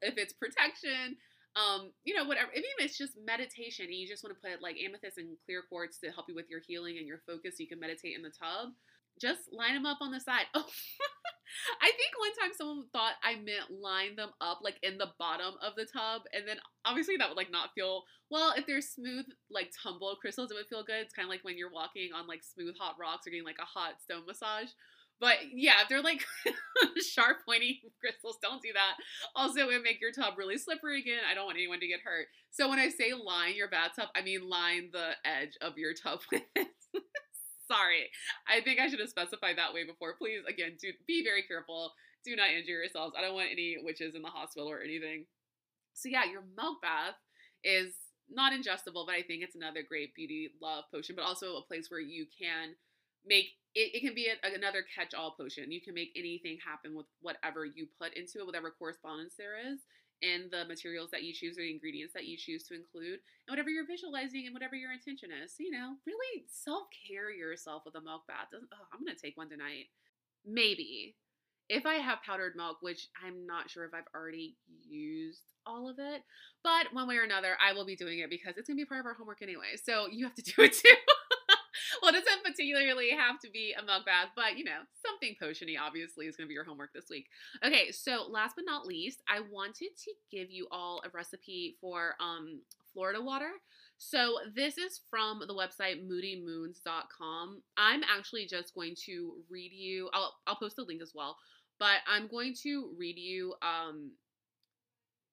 if it's protection, Um, you know, whatever, even if it's just meditation and you just want to put like amethyst and clear quartz to help you with your healing and your focus, so you can meditate in the tub, just line them up on the side. Oh, I think one time someone thought I meant line them up like in the bottom of the tub. And then obviously that would like not feel, well, if they're smooth, like tumbled crystals, it would feel good. It's kind of like when you're walking on like smooth hot rocks or getting like a hot stone massage. But yeah, if they're like sharp, pointy crystals, don't do that. Also, it would make your tub really slippery again. I don't want anyone to get hurt. So when I say line your bathtub, I mean line the edge of your tub with it. Sorry. I think I should have specified that way before. Please, again, do, be very careful. Do not injure yourselves. I don't want any witches in the hospital or anything. So yeah, your milk bath is not ingestible, but I think it's another great beauty love potion, but also a place where you can make it, it can be a, another catch-all potion. You can make anything happen with whatever you put into it, whatever correspondence there is, and the materials that you choose or the ingredients that you choose to include, and whatever you're visualizing and whatever your intention is. So, you know, really self-care yourself with a milk bath. Doesn't, oh, I'm going to take one tonight. Maybe. If I have powdered milk, which I'm not sure if I've already used all of it, but one way or another, I will be doing it because it's going to be part of our homework anyway. So you have to do it too. Well, it doesn't particularly have to be a mug bath, but, you know, something potiony, obviously, is going to be your homework this week. Okay, so last but not least, I wanted to give you all a recipe for um, Florida water. So this is from the website moody moons dot com. I'm actually just going to read you, I'll, I'll post the link as well, but I'm going to read you um,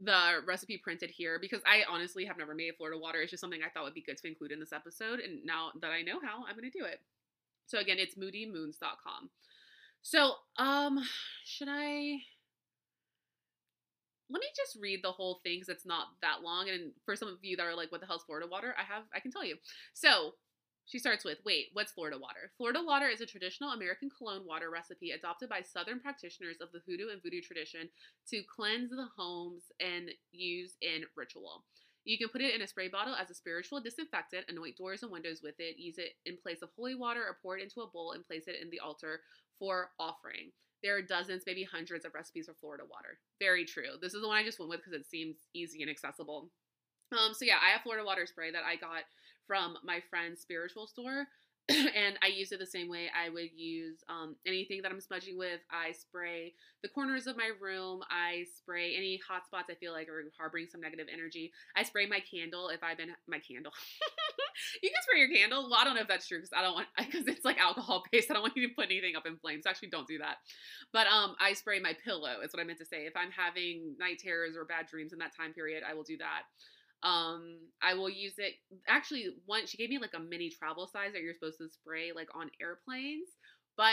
the recipe printed here because I honestly have never made Florida water. It's just something I thought would be good to include in this episode. And now that I know how, I'm going to do it. So again, it's moody moons dot com. So, um, should I, let me just read the whole thing because it's not that long. And for some of you that are like, what the hell's Florida water? I have, I can tell you. So she starts with, wait, what's Florida water? Florida water is a traditional American cologne water recipe adopted by Southern practitioners of the hoodoo and voodoo tradition to cleanse the homes and use in ritual. You can put it in a spray bottle as a spiritual disinfectant, anoint doors and windows with it, use it in place of holy water, or pour it into a bowl and place it in the altar for offering. There are dozens, maybe hundreds of recipes for Florida water. Very true. This is the one I just went with because it seems easy and accessible. Um, so yeah, I have Florida water spray that I got from my friend's spiritual store, and I use it the same way I would use um, anything that I'm smudging with. I spray the corners of my room. I spray any hot spots I feel like are harboring some negative energy. I spray my candle if I've been my candle. You can spray your candle. Well, I don't know if that's true because I don't want, because it's like alcohol based. I don't want you to put anything up in flames. Actually, don't do that. But um, I spray my pillow is what I meant to say. If I'm having night terrors or bad dreams in that time period, I will do that. Um, I will use it. Actually, once she gave me like a mini travel size that you're supposed to spray like on airplanes, but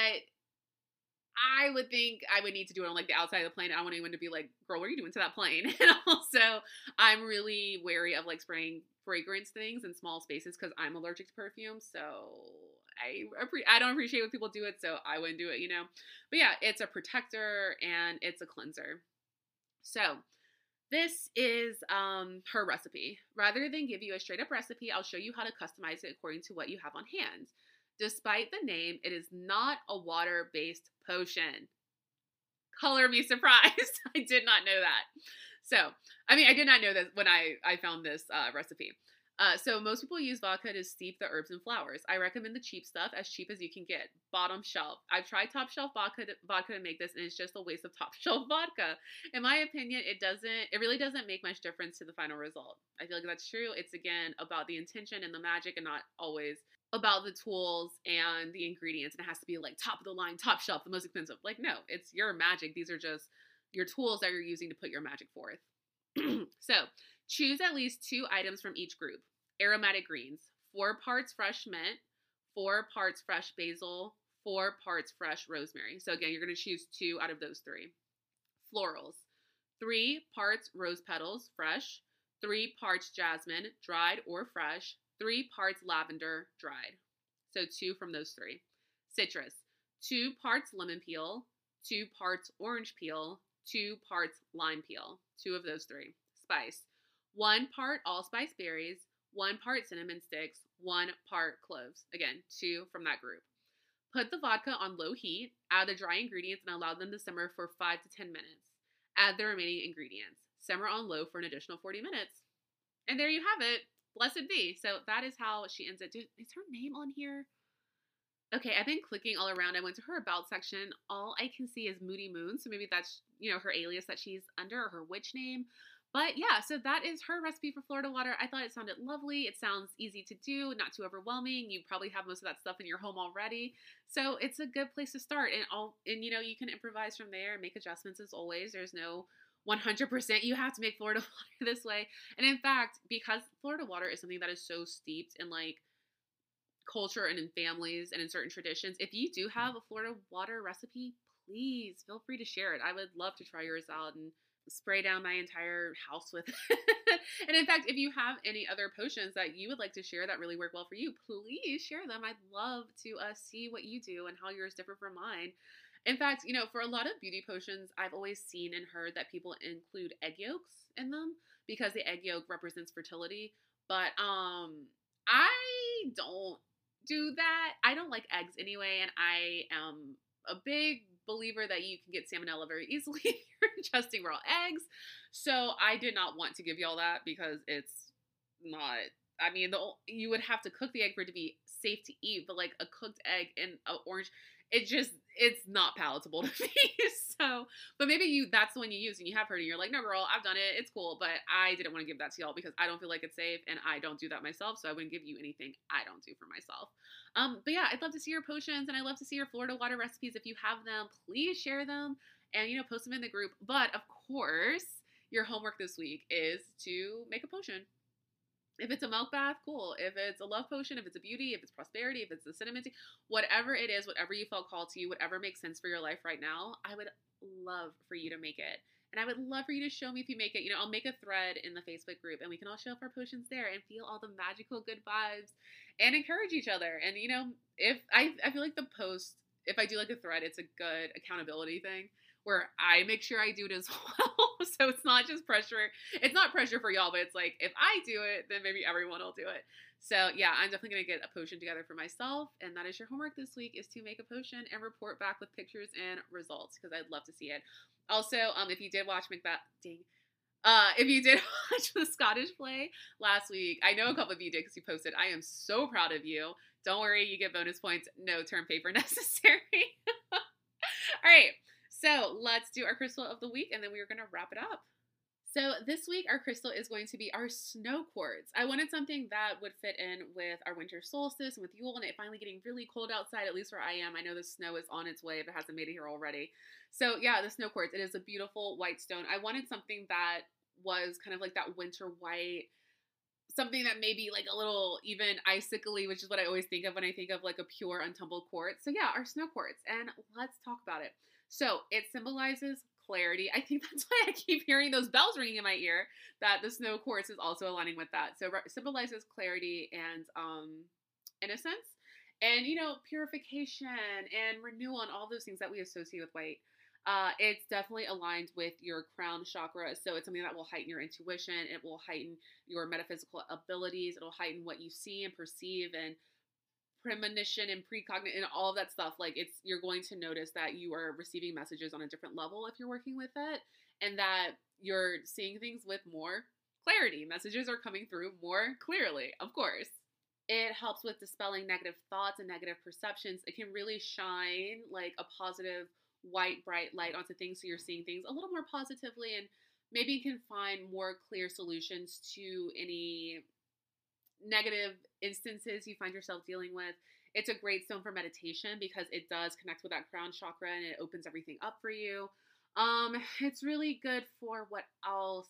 I would think I would need to do it on like the outside of the plane. I don't want anyone to be like, girl, what are you doing to that plane? And also I'm really wary of like spraying fragrance things in small spaces because I'm allergic to perfume. So I, I don't appreciate when people do it. So I wouldn't do it, you know, but yeah, it's a protector and it's a cleanser. So this is um, her recipe. Rather than give you a straight up recipe, I'll show you how to customize it according to what you have on hand. Despite the name, it is not a water-based potion. Color me surprised. I did not know that. So, I mean, I did not know that when I, I found this uh, recipe. Uh, so most people use vodka to steep the herbs and flowers. I recommend the cheap stuff, as cheap as you can get. Bottom shelf. I've tried top shelf vodka to, vodka to make this, and it's just a waste of top shelf vodka. In my opinion, it doesn't, it really doesn't make much difference to the final result. I feel like that's true. It's again about the intention and the magic and not always about the tools and the ingredients. And it has to be like top of the line, top shelf, the most expensive. Like, no, it's your magic. These are just your tools that you're using to put your magic forth. So choose at least two items from each group. Aromatic greens, four parts fresh mint, four parts fresh basil, four parts fresh rosemary. So again, you're going to choose two out of those three. Florals, three parts rose petals, fresh, three parts jasmine, dried or fresh, three parts lavender, dried. So two from those three. Citrus, two parts lemon peel, two parts orange peel, two parts lime peel, two of those three. Spice, one part allspice berries, one part cinnamon sticks, one part cloves. Again, two from that group. Put the vodka on low heat, add the dry ingredients and allow them to simmer for five to ten minutes. Add the remaining ingredients. Simmer on low for an additional forty minutes. And there you have it. Blessed be. So that is how she ends it. Dude, is her name on here? Okay, I've been clicking all around. I went to her about section. All I can see is Moody Moon. So maybe that's, you know, her alias that she's under or her witch name. But yeah, so that is her recipe for Florida water. I thought it sounded lovely. It sounds easy to do, not too overwhelming. You probably have most of that stuff in your home already. So it's a good place to start. And, all, and you know, you can improvise from there and make adjustments as always. There's no one hundred percent you have to make Florida water this way. And in fact, because Florida water is something that is so steeped in like culture and in families and in certain traditions, if you do have a Florida water recipe, please feel free to share it. I would love to try yours out and spray down my entire house with it. And in fact, if you have any other potions that you would like to share that really work well for you, please share them. I'd love to uh, see what you do and how yours differ from mine. In fact, you know, for a lot of beauty potions, I've always seen and heard that people include egg yolks in them because the egg yolk represents fertility. But um, I don't do that. I don't like eggs anyway. And I am a big believer that you can get salmonella very easily if you're ingesting raw eggs. So I did not want to give y'all that because it's not, I mean, the you would have to cook the egg for it to be safe to eat, but like a cooked egg and an orange, it just, it's not palatable to me. So, but maybe you, that's the one you use and you have heard and you're like, no girl, I've done it. It's cool. But I didn't want to give that to y'all because I don't feel like it's safe and I don't do that myself. So I wouldn't give you anything I don't do for myself. Um, but yeah, I'd love to see your potions and I love to see your Florida water recipes. If you have them, please share them and, you know, post them in the group. But of course, your homework this week is to make a potion. If it's a milk bath, cool. If it's a love potion, if it's a beauty, if it's prosperity, if it's a cinnamon tea, whatever it is, whatever you felt called to you, whatever makes sense for your life right now, I would love for you to make it. And I would love for you to show me if you make it. You know, I'll make a thread in the Facebook group and we can all show up our potions there and feel all the magical good vibes and encourage each other. And, you know, if I, I feel like the post, if I do like a thread, it's a good accountability thing. where I make sure I do it as well. So it's not just pressure. It's not pressure for y'all, but it's like, if I do it, then maybe everyone will do it. So yeah, I'm definitely going to get a potion together for myself. And that is your homework this week, is to make a potion and report back with pictures and results, because I'd love to see it. Also, um, if you did watch Macbeth, dang, Uh, if you did watch the Scottish play last week, I know a couple of you did because you posted. I am so proud of you. Don't worry, you get bonus points. No term paper necessary. All right, so let's do our crystal of the week, and then we are going to wrap it up. So this week, our crystal is going to be our snow quartz. I wanted something that would fit in with our winter solstice and with Yule, and it finally getting really cold outside, at least where I am. I know the snow is on its way if it hasn't made it here already. So yeah, the snow quartz, it is a beautiful white stone. I wanted something that was kind of like that winter white, something that maybe like a little even icicle-y, which is what I always think of when I think of like a pure untumbled quartz. So yeah, our snow quartz, and let's talk about it. So it symbolizes clarity. I think that's why I keep hearing those bells ringing in my ear, that the snow quartz is also aligning with that. So it symbolizes clarity and um, innocence and, you know, purification and renewal and all those things that we associate with white. Uh, it's definitely aligned with your crown chakra. So it's something that will heighten your intuition. It will heighten your metaphysical abilities. It'll heighten what you see and perceive, and premonition and precognition and all of that stuff. Like, it's, you're going to notice that you are receiving messages on a different level if you're working with it, and that you're seeing things with more clarity. Messages are coming through more clearly, of course. It helps with dispelling negative thoughts and negative perceptions. It can really shine like a positive white, bright light onto things, so you're seeing things a little more positively, and maybe you can find more clear solutions to any negative instances you find yourself dealing with. It's a great stone for meditation because it does connect with that crown chakra, and it opens everything up for you. Um, it's really good for what else?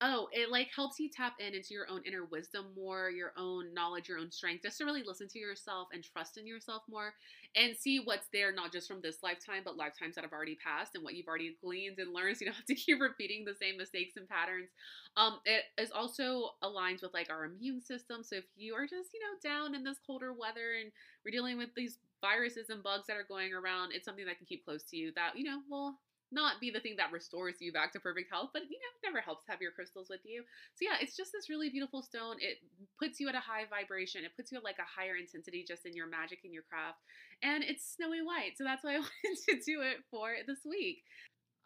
Oh, it like helps you tap in into your own inner wisdom more, your own knowledge, your own strength, just to really listen to yourself and trust in yourself more and see what's there, not just from this lifetime, but lifetimes that have already passed and what you've already gleaned and learned, so you don't have to keep repeating the same mistakes and patterns. Um, it is also aligned with like our immune system. So if you are just, you know, down in this colder weather and we're dealing with these viruses and bugs that are going around, it's something that can keep close to you that, you know, will not be the thing that restores you back to perfect health, but you know, it never helps to have your crystals with you. So yeah, it's just this really beautiful stone. It puts you at a high vibration. It puts you at like a higher intensity just in your magic and your craft, and it's snowy white. So that's why I wanted to do it for this week.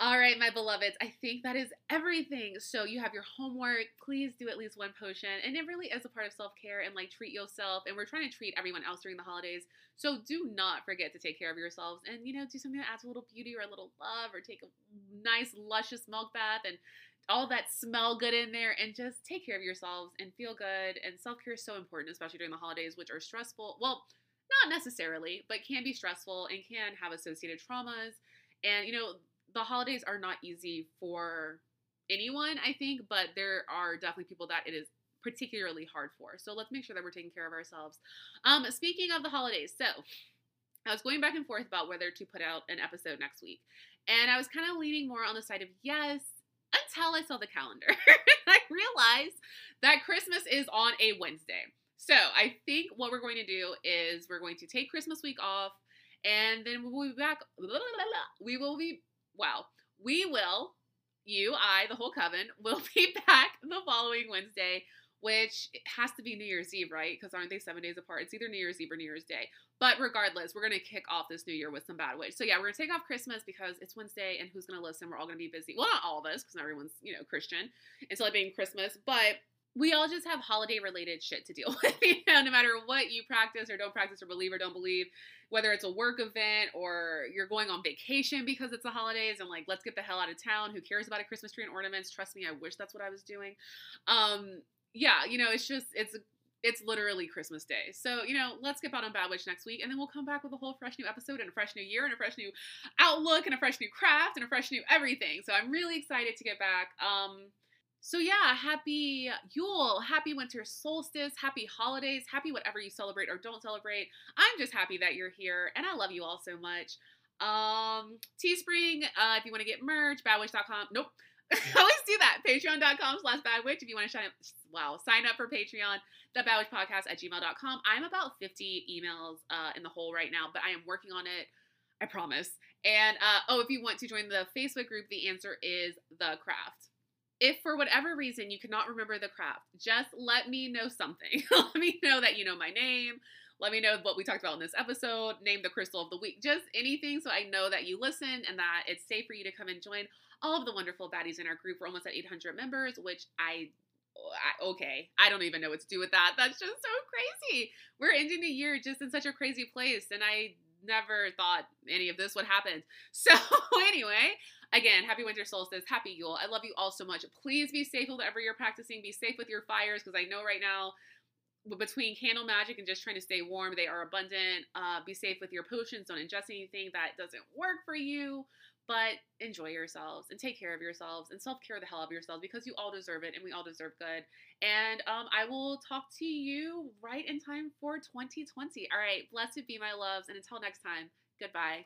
All right, my beloveds, I think that is everything. So you have your homework. Please do at least one potion. And it really is a part of self-care, and like, treat yourself. And we're trying to treat everyone else during the holidays. So do not forget to take care of yourselves, and, you know, do something that adds a little beauty or a little love, or take a nice luscious milk bath and all that smell good in there, and just take care of yourselves and feel good. And self-care is so important, especially during the holidays, which are stressful. Well, not necessarily, but can be stressful and can have associated traumas. And, you know, the holidays are not easy for anyone, I think, but there are definitely people that it is particularly hard for. So let's make sure that we're taking care of ourselves. Um, speaking of the holidays, so I was going back and forth about whether to put out an episode next week, and I was kind of leaning more on the side of yes, until I saw the calendar. I realized that Christmas is on a Wednesday. So I think what we're going to do is we're going to take Christmas week off, and then we'll be back. Blah, blah, blah. We will be Wow. We will, you, I, the whole coven, will be back the following Wednesday, which has to be New Year's Eve, right? Because aren't they seven days apart? It's either New Year's Eve or New Year's Day. But regardless, we're going to kick off this new year with some Bad Witch. So yeah, we're going to take off Christmas because it's Wednesday, and who's going to listen? We're all going to be busy. Well, not all of us, because not everyone's, you know, Christian. It's like being Christmas, but we all just have holiday-related shit to deal with, you know, no matter what you practice or don't practice or believe or don't believe, whether it's a work event or you're going on vacation because it's the holidays and, like, let's get the hell out of town. Who cares about a Christmas tree and ornaments? Trust me, I wish that's what I was doing. Um, yeah, you know, it's just, it's it's literally Christmas Day. So, you know, let's skip out on Bad Witch next week, and then we'll come back with a whole fresh new episode and a fresh new year and a fresh new outlook and a fresh new craft and a fresh new everything. So I'm really excited to get back. Um... So yeah, happy Yule, happy winter solstice, happy holidays, happy whatever you celebrate or don't celebrate. I'm just happy that you're here, and I love you all so much. Um, Teespring, uh, if you want to get merch, bad witch dot com. Nope. Always do that. patreon dot com slash bad witch. If you want to sign up, wow, sign up for Patreon, the bad witch podcast at gmail dot com. I'm about fifty emails uh, in the hole right now, but I am working on it. I promise. And, uh, oh, if you want to join the Facebook group, the answer is The Craft. If for whatever reason you cannot remember The Craft, just let me know something. Let me know that you know my name. Let me know what we talked about in this episode. Name the crystal of the week. Just anything so I know that you listen and that it's safe for you to come and join all of the wonderful baddies in our group. We're almost at eight hundred members, which I... I, okay, I don't even know what to do with that. That's just so crazy. We're ending the year just in such a crazy place, and I never thought any of this would happen. So anyway, again, happy winter solstice, happy Yule. I love you all so much. Please be safe whenever you're practicing. Be safe with your fires, because I know right now, between candle magic and just trying to stay warm, they are abundant. Uh, be safe with your potions. Don't ingest anything that doesn't work for you. But enjoy yourselves and take care of yourselves and self-care the hell out of yourselves, because you all deserve it and we all deserve good. And um, I will talk to you right in time for twenty twenty. All right, blessed be my loves. And until next time, goodbye.